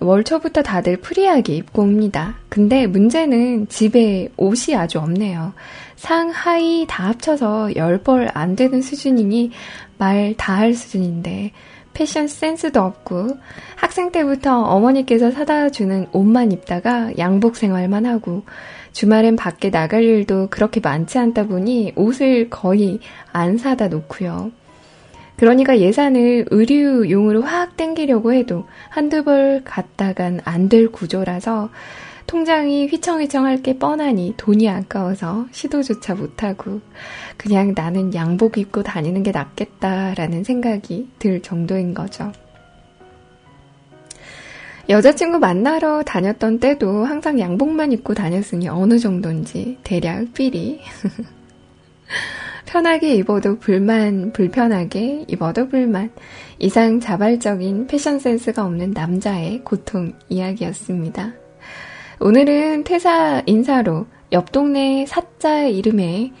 월초부터 다들 프리하게 입고 옵니다. 근데 문제는 집에 옷이 아주 없네요. 상하이 다 합쳐서 10벌 안 되는 수준이니 말 다 할 수준인데 패션 센스도 없고 학생 때부터 어머니께서 사다 주는 옷만 입다가 양복 생활만 하고 주말엔 밖에 나갈 일도 그렇게 많지 않다 보니 옷을 거의 안 사다 놓고요. 그러니까 예산을 의류용으로 확 땡기려고 해도 한두 벌 갔다간 안 될 구조라서 통장이 휘청휘청 할 게 뻔하니 돈이 아까워서 시도조차 못하고 그냥 나는 양복 입고 다니는 게 낫겠다라는 생각이 들 정도인 거죠. 여자친구 만나러 다녔던 때도 항상 양복만 입고 다녔으니 어느 정도인지 대략 삘이. 편하게 입어도 불만, 불편하게 입어도 불만. 이상 자발적인 패션 센스가 없는 남자의 고통 이야기였습니다. 오늘은 퇴사 인사로 옆 동네 사자 이름에,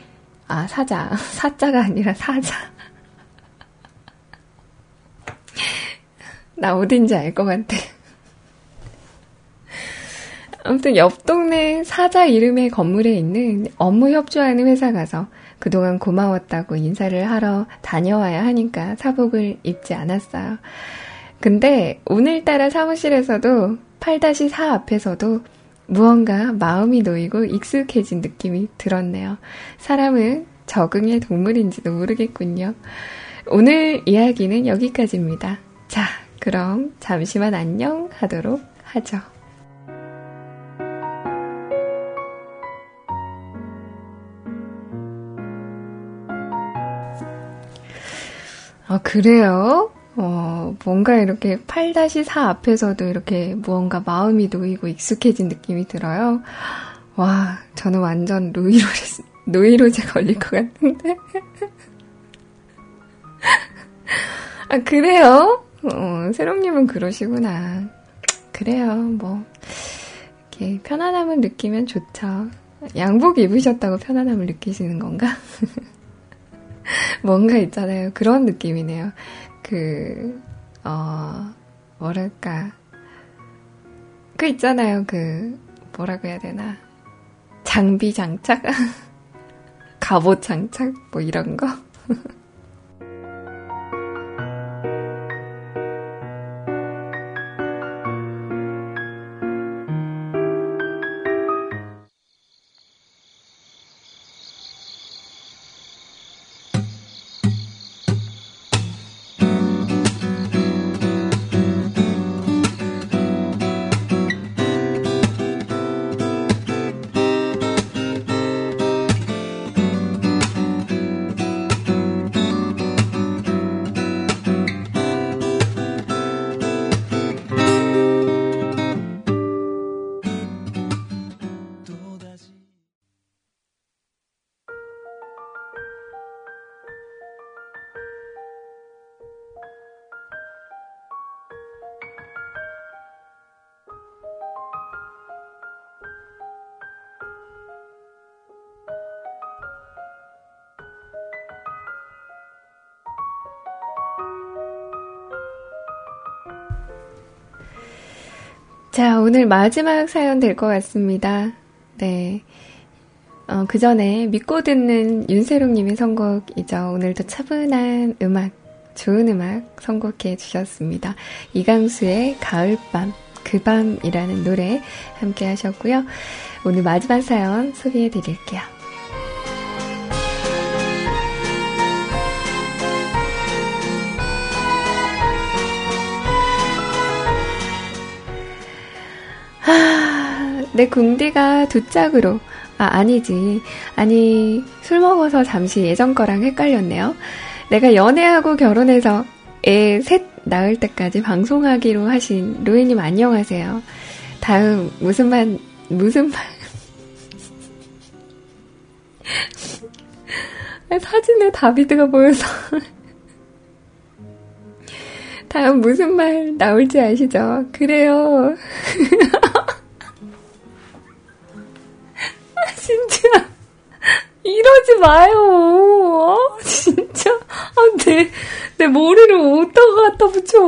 아, 사자가 아니라 사자. 나 어딘지 알 것 같아. 아무튼 옆 동네 사자 이름의 건물에 있는 업무 협조하는 회사 가서 그동안 고마웠다고 인사를 하러 다녀와야 하니까 사복을 입지 않았어요. 근데 오늘따라 사무실에서도 8-4 앞에서도 무언가 마음이 놓이고 익숙해진 느낌이 들었네요. 사람은 적응의 동물인지도 모르겠군요. 오늘 이야기는 여기까지입니다. 자, 그럼 잠시만 안녕 하도록 하죠. 아, 그래요? 뭔가 이렇게 8-4 앞에서도 이렇게 무언가 마음이 놓이고 익숙해진 느낌이 들어요. 와, 저는 완전 노이로제 걸릴 것 같은데. 아, 그래요? 새롱님은 그러시구나. 그래요, 이렇게 편안함을 느끼면 좋죠. 양복 입으셨다고 편안함을 느끼시는 건가? 뭔가 있잖아요. 그런 느낌이네요. 뭐라고 해야 되나. 장비 장착? 갑옷 장착? 이런 거? 자, 오늘 마지막 사연 될 것 같습니다. 네, 그 전에 믿고 듣는 윤세롱님의 선곡이죠. 오늘도 차분한 음악, 좋은 음악 선곡해 주셨습니다. 이강수의 가을밤, 그 밤이라는 노래 함께 하셨고요. 오늘 마지막 사연 소개해 드릴게요. 내 궁디가 두 짝으로 술 먹어서 잠시 예전 거랑 헷갈렸네요. 내가 연애하고 결혼해서 애 셋 낳을 때까지 방송하기로 하신 로이님 안녕하세요. 다음 무슨 말 사진에 다비드가 보여서 다음 무슨 말 나올지 아시죠? 그래요. 진짜 이러지 마요. 진짜 내 머리를 어디다가 갖다 붙여.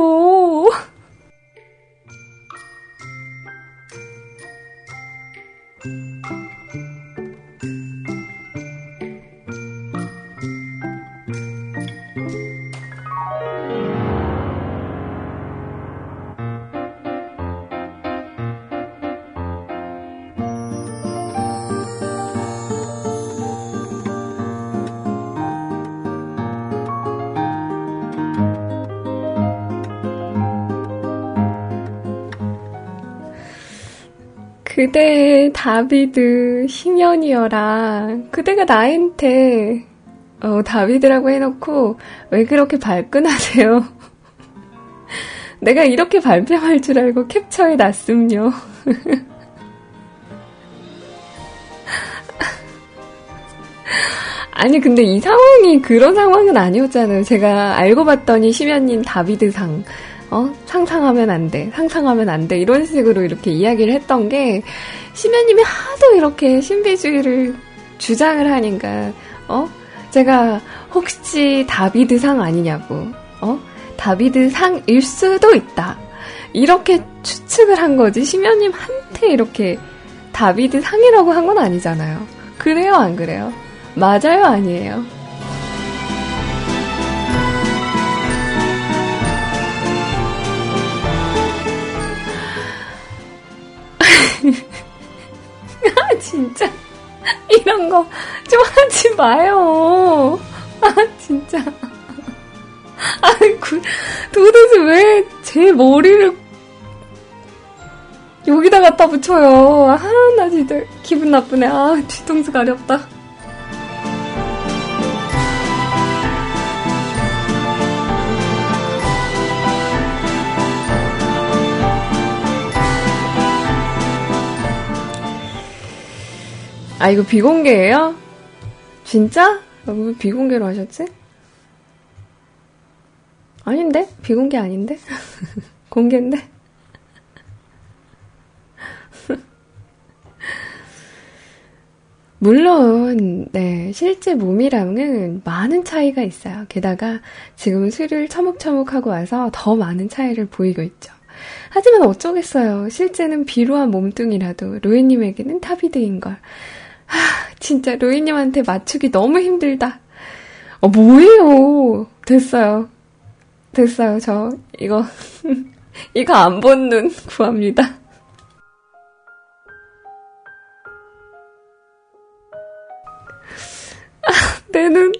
그대의 다비드 희년이여라. 그대가 나한테 다비드라고 해놓고 왜 그렇게 발끈하세요? 내가 이렇게 발뺌할 줄 알고 캡처해놨음요. 아니, 근데 이 상황이 그런 상황은 아니었잖아요. 제가 알고 봤더니 심연님 다비드상. 상상하면 안 돼. 이런 식으로 이렇게 이야기를 했던 게, 심연님이 하도 이렇게 신비주의를 주장을 하니까, 제가 혹시 다비드상 아니냐고, 다비드상일 수도 있다. 이렇게 추측을 한 거지 심연님한테 이렇게 다비드상이라고 한 건 아니잖아요. 그래요, 안 그래요? 맞아요, 아니에요? 아, 진짜 이런 거 좀 하지 마요. 아, 진짜. 아니, 도대체 왜 제 머리를 여기다 갖다 붙여요. 아, 나 진짜 기분 나쁘네. 아, 뒤통수 가렵다. 아, 이거 비공개예요? 진짜? 왜 비공개로 하셨지? 아닌데? 비공개 아닌데? 공개인데? 물론 네, 실제 몸이랑은 많은 차이가 있어요. 게다가 지금은 수를 처먹처먹하고 와서 더 많은 차이를 보이고 있죠. 하지만 어쩌겠어요. 실제는 비루한 몸뚱이라도 로이님에게는 타비드인걸. 하, 진짜 로이님한테 맞추기 너무 힘들다. 뭐예요. 됐어요. 저 이거 안 본 눈 구합니다. 아, 내 눈.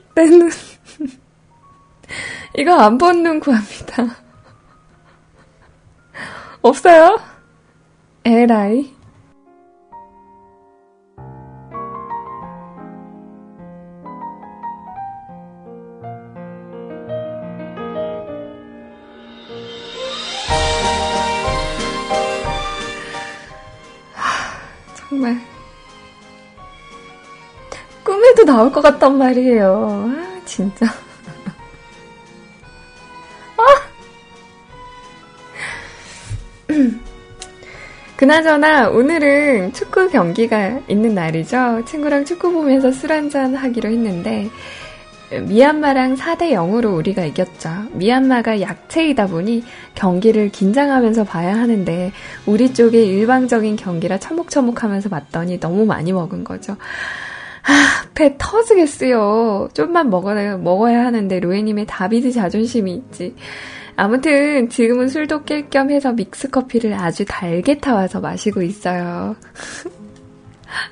이거 안 본 눈 구합니다. 없어요? 에라이. 정말 꿈에도 나올 것 같단 말이에요. 아, 진짜. 아! 그나저나 오늘은 축구 경기가 있는 날이죠. 친구랑 축구 보면서 술 한잔 하기로 했는데 미얀마랑 4-0으로 우리가 이겼죠. 미얀마가 약체이다 보니 경기를 긴장하면서 봐야 하는데 우리 쪽에 일방적인 경기라 처먹처먹하면서 봤더니 너무 많이 먹은 거죠. 아, 배 터지겠어요. 좀만 먹어야 하는데 로에님의 다비드 자존심이 있지. 아무튼 지금은 술도 깰 겸 해서 믹스커피를 아주 달게 타와서 마시고 있어요.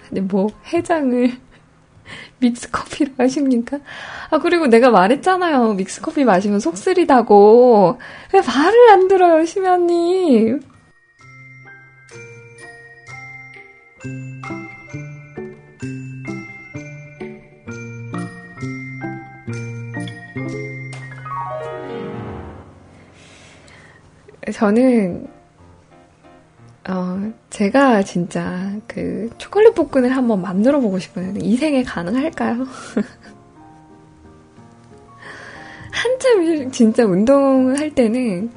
근데 뭐 해장을... 믹스커피로 하십니까? 아, 그리고 내가 말했잖아요. 믹스커피 마시면 속 쓰리다고. 왜 말을 안 들어요, 심연님. 저는 제가 진짜 그 초콜릿 볶음을 한번 만들어 보고 싶은데 이 생에 가능할까요? 한참 진짜 운동할 때는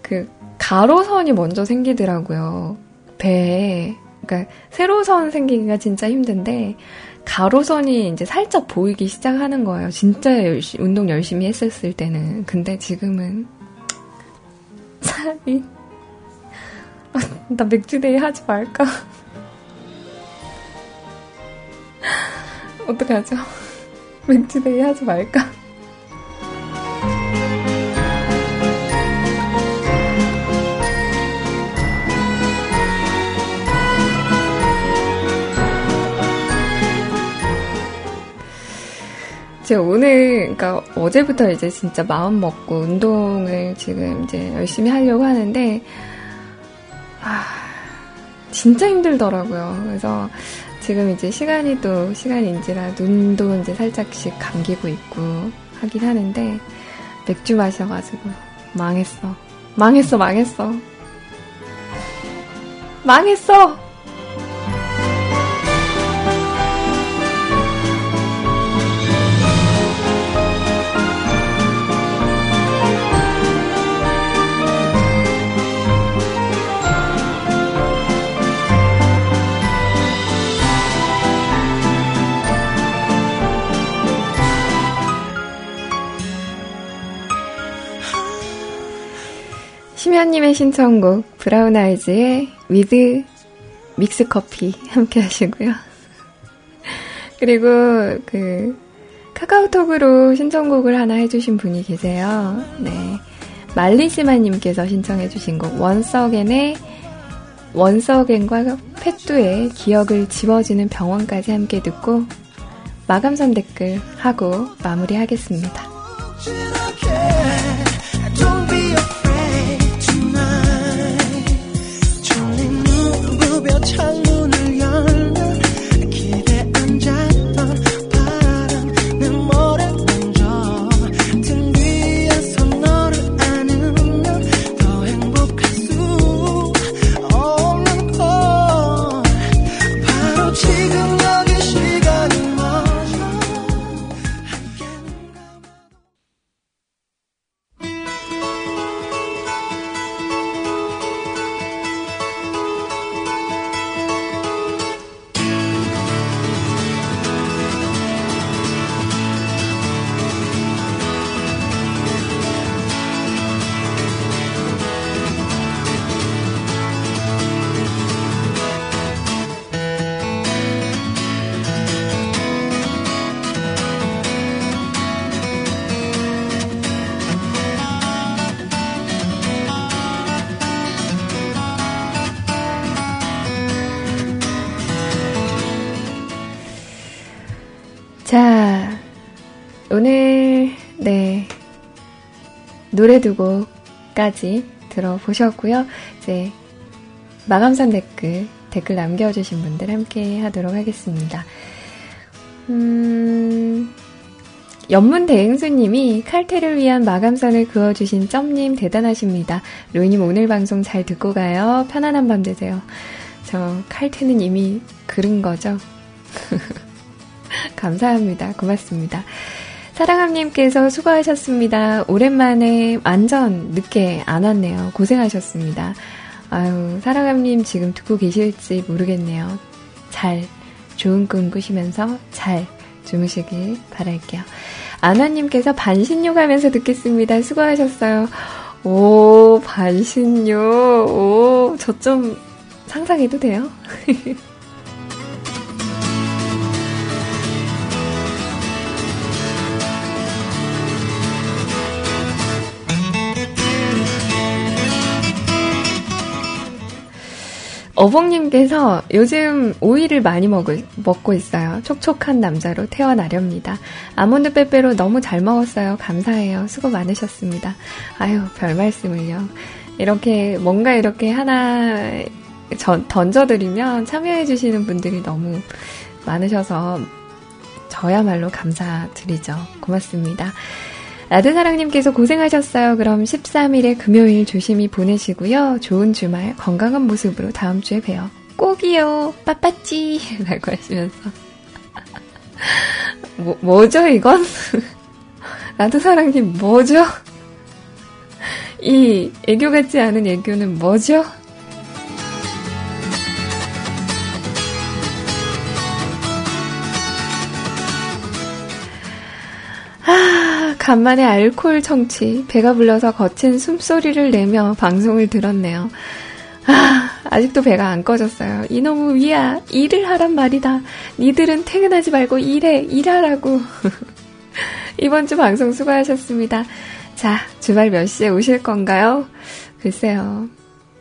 그 가로선이 먼저 생기더라고요. 배에. 그러니까 세로선 생기기가 진짜 힘든데 가로선이 이제 살짝 보이기 시작하는 거예요. 진짜 운동 열심히 했었을 때는. 근데 지금은 살이 나 맥주데이 하지 말까? 어떡하죠? 맥주데이 하지 말까? 제가 오늘, 그러니까 어제부터 이제 진짜 마음 먹고 운동을 지금 이제 열심히 하려고 하는데 아, 진짜 힘들더라고요. 그래서 지금 이제 시간이 또 시간인지라 눈도 이제 살짝씩 감기고 있고 하긴 하는데 맥주 마셔가지고 망했어. 심연님의 신청곡 브라운 아이즈의 위드 믹스커피 함께 하시고요. 그리고 그 카카오톡으로 신청곡을 하나 해주신 분이 계세요. 네, 말리지마님께서 신청해주신 곡 원석앤의 원석앤과 펫두의 기억을 지워주는 병원까지 함께 듣고 마감선 댓글 하고 마무리하겠습니다. 오늘 네 노래 두 곡까지 들어보셨고요. 이제 마감선 댓글 남겨주신 분들 함께 하도록 하겠습니다. 연문대행수님이 칼퇴를 위한 마감선을 그어주신 점님 대단하십니다. 로이님 오늘 방송 잘 듣고 가요. 편안한 밤 되세요. 저 칼퇴는 이미 그른 거죠? 감사합니다. 고맙습니다. 사랑함님께서 수고하셨습니다. 오랜만에 완전 늦게 안 왔네요. 고생하셨습니다. 아유, 사랑함님 지금 듣고 계실지 모르겠네요. 잘, 좋은 꿈 꾸시면서 잘 주무시길 바랄게요. 아나님께서 반신욕 하면서 듣겠습니다. 수고하셨어요. 오, 반신욕. 오, 저 좀 상상해도 돼요? 어봉님께서 요즘 오이를 많이 먹고 있어요. 촉촉한 남자로 태어나렵니다. 아몬드 빼빼로 너무 잘 먹었어요. 감사해요. 수고 많으셨습니다. 아유, 별 말씀을요. 이렇게 뭔가 이렇게 하나 던져드리면 참여해주시는 분들이 너무 많으셔서 저야말로 감사드리죠. 고맙습니다. 라드사랑님께서 고생하셨어요. 그럼 13일에 금요일 조심히 보내시고요. 좋은 주말 건강한 모습으로 다음 주에 봬요. 꼭이요. 빠빠찌 라고 하시면서 뭐죠 이건? 라드사랑님 뭐죠? 이 애교 같지 않은 애교는 뭐죠? 간만에 알코올 청취, 배가 불러서 거친 숨소리를 내며 방송을 들었네요. 아, 아직도 배가 안 꺼졌어요. 이놈의 위야, 일을 하란 말이다. 니들은 퇴근하지 말고 일해, 일하라고. 이번 주 방송 수고하셨습니다. 자, 주말 몇 시에 오실 건가요? 글쎄요.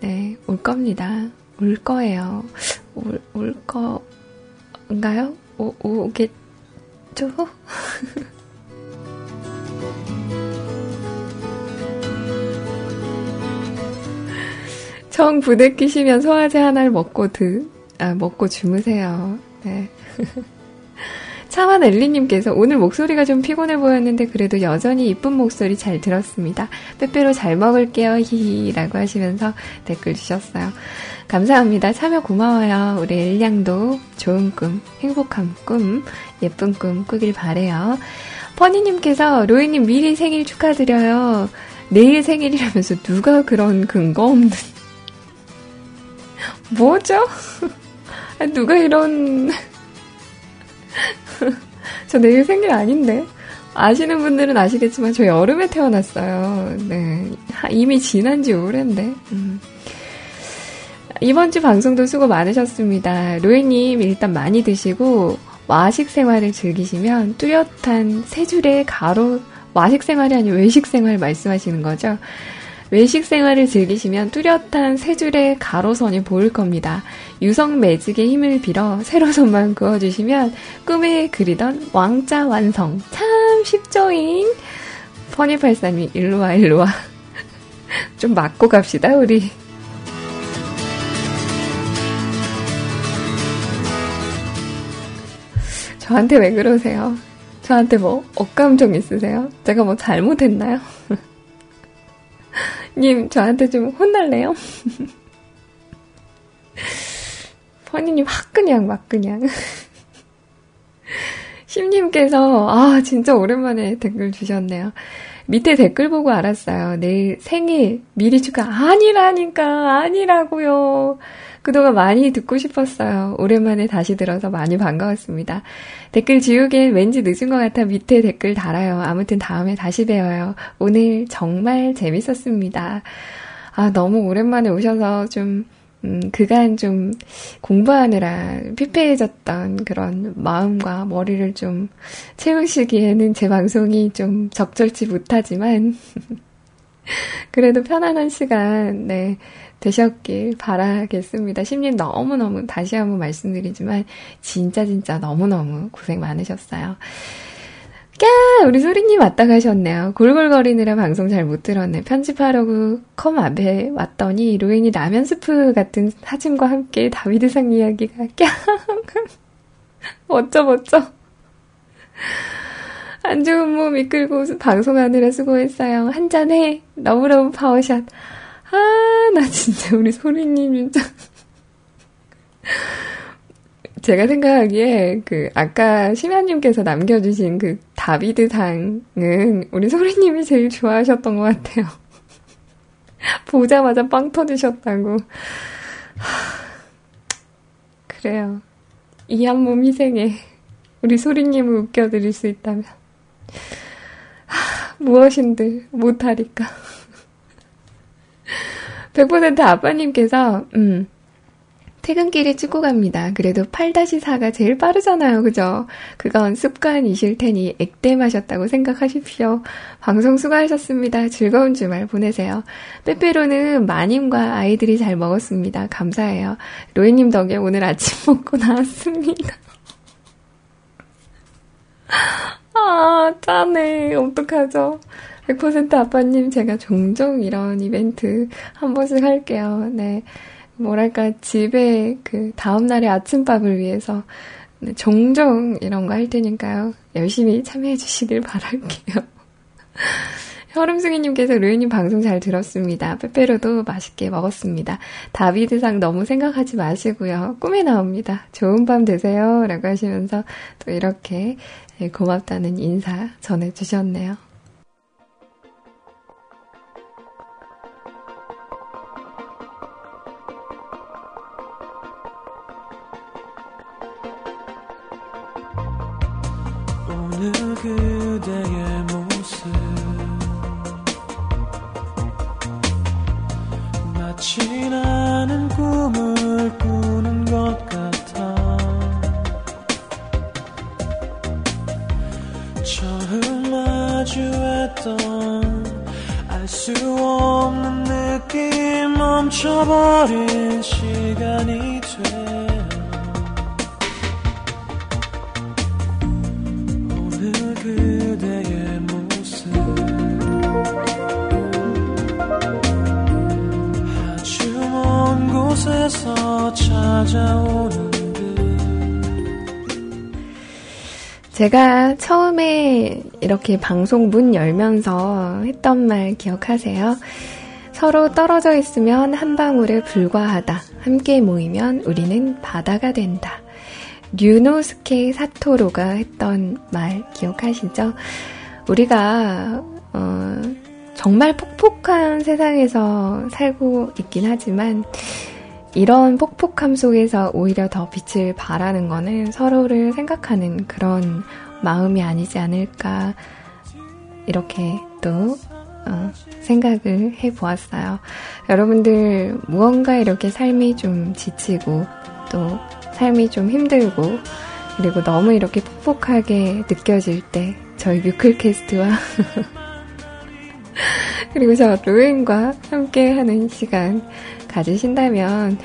네, 올 겁니다. 올 거예요. 올 건가요? 오겠죠? 청 부대 끼시면 소화제 하나를 먹고 주무세요. 네. 차완 엘리님께서 오늘 목소리가 좀 피곤해 보였는데 그래도 여전히 이쁜 목소리 잘 들었습니다. 빼빼로 잘 먹을게요. 히히라고 하시면서 댓글 주셨어요. 감사합니다. 참여 고마워요. 우리 엘량도 좋은 꿈, 행복한 꿈, 예쁜 꿈 꾸길 바래요. 퍼니님께서 로이님 미리 생일 축하드려요. 내일 생일이라면서 누가 그런 근거 없는 뭐죠? 누가 이런 저 내일 생일 아닌데 아시는 분들은 아시겠지만 저 여름에 태어났어요. 네, 이미 지난 지 오랜데. 이번 주 방송도 수고 많으셨습니다. 로이님 일단 많이 드시고 와식 생활을 즐기시면 뚜렷한 세 줄의 가로, 와식 생활이 아닌 외식 생활 말씀하시는 거죠. 외식 생활을 즐기시면 뚜렷한 세 줄의 가로선이 보일 겁니다. 유성 매직의 힘을 빌어 세로선만 그어주시면 꿈에 그리던 왕자 완성. 참 쉽죠잉. 퍼니팔사님 일로와 일로와. 좀 맞고 갑시다 우리. 저한테 왜 그러세요? 저한테 뭐 억감정 있으세요? 제가 뭐 잘못했나요? 님 저한테 좀 혼날래요? 퍼니님 확 그냥 막 그냥. 심님께서 아 진짜 오랜만에 댓글 주셨네요. 밑에 댓글 보고 알았어요. 내일 생일 미리 축하. 아니라니까 아니라고요. 그동안 많이 듣고 싶었어요. 오랜만에 다시 들어서 많이 반가웠습니다. 댓글 지우기엔 왠지 늦은 것 같아 밑에 댓글 달아요. 아무튼 다음에 다시 뵈어요. 오늘 정말 재밌었습니다. 아 너무 오랜만에 오셔서 좀 그간 좀 공부하느라 피폐해졌던 그런 마음과 머리를 좀 채우시기에는 제 방송이 좀 적절치 못하지만 그래도 편안한 시간 네 되셨길 바라겠습니다. 심님 너무너무 다시 한번 말씀드리지만 진짜 너무너무 고생 많으셨어요. 꺄! 우리 소리님 왔다 가셨네요. 골골거리느라 방송 잘 못 들었네. 편집하려고 컴 앞에 왔더니 로엔이 라면 스프 같은 사진과 함께 다비드상 이야기가 꺄! 멋져. 안 좋은 몸 이끌고 방송하느라 수고했어요. 한잔해. 러브러브 파워샷. 아, 나 진짜 우리 소리님 진짜. 제가 생각하기에 그 아까 심야님께서 남겨주신 그 다비드상은 우리 소리님이 제일 좋아하셨던 것 같아요. 보자마자 빵 터지셨다고. 그래요. 이 한 몸 희생에 우리 소리님을 웃겨드릴 수 있다면 무엇인들 못하리까. 100% 아빠님께서 퇴근길에 찍고 갑니다. 그래도 8-4가 제일 빠르잖아요. 그죠? 그건 습관이실 테니 액땜하셨다고 생각하십시오. 방송 수고하셨습니다. 즐거운 주말 보내세요. 빼빼로는 마님과 아이들이 잘 먹었습니다. 감사해요. 로이님 덕에 오늘 아침 먹고 나왔습니다. 아 짠해. 어떡하죠? 100% 아빠님 제가 종종 이런 이벤트 한 번씩 할게요. 네, 뭐랄까 집에 그 다음날의 아침밥을 위해서 종종 이런 거 할 테니까요. 열심히 참여해 주시길 바랄게요. 혈음승이님께서 루이님 방송 잘 들었습니다. 빼빼로도 맛있게 먹었습니다. 다비드상 너무 생각하지 마시고요. 꿈에 나옵니다. 좋은 밤 되세요. 라고 하시면서 또 이렇게 고맙다는 인사 전해주셨네요. 그대의 모습 마치 나는 꿈을 꾸는 것 같아 처음 마주했던 알 수 없는 느낌 멈춰버린 시간이 돼 그대의 모습 아주 먼 곳에서 찾아오는 듯 제가 처음에 이렇게 방송 문 열면서 했던 말 기억하세요? 서로 떨어져 있으면 한 방울에 불과하다. 함께 모이면 우리는 바다가 된다. 류노스케 사토로가 했던 말 기억하시죠? 우리가 정말 폭폭한 세상에서 살고 있긴 하지만 이런 폭폭함 속에서 오히려 더 빛을 발하는 거는 서로를 생각하는 그런 마음이 아니지 않을까 이렇게 또 생각을 해보았어요. 여러분들 무언가 이렇게 삶이 좀 지치고 또 삶이 좀 힘들고 그리고 너무 이렇게 폭폭하게 느껴질 때 저희 뮤클캐스트와 그리고 저 로엔과 함께하는 시간 가지신다면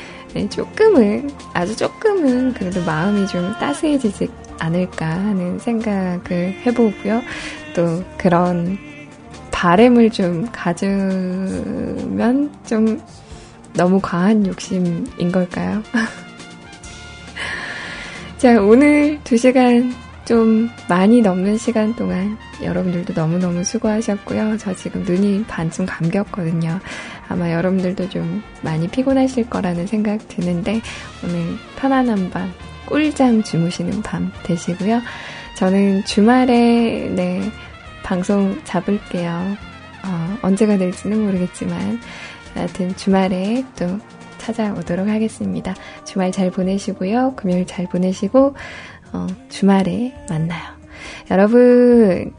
조금은 아주 조금은 그래도 마음이 좀 따스해지지 않을까 하는 생각을 해보고요. 또 그런 바램을 좀 가지면 좀 너무 과한 욕심인 걸까요? 자, 오늘 2시간 좀 많이 넘는 시간 동안 여러분들도 너무너무 수고하셨고요. 저 지금 눈이 반쯤 감겼거든요. 아마 여러분들도 좀 많이 피곤하실 거라는 생각 드는데 오늘 편안한 밤, 꿀잠 주무시는 밤 되시고요. 저는 주말에 방송 잡을게요. 언제가 될지는 모르겠지만 하여튼 주말에 또 찾아오도록 하겠습니다. 주말 잘 보내시고요. 금요일 잘 보내시고 주말에 만나요. 여러분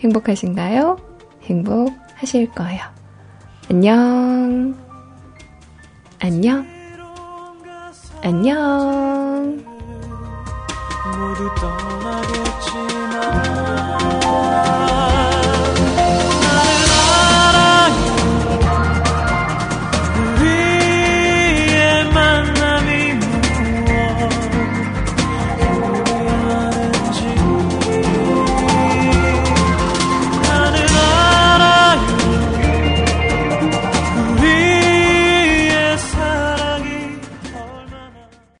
행복하신가요? 행복하실 거예요. 안녕 모두 떠나겠지만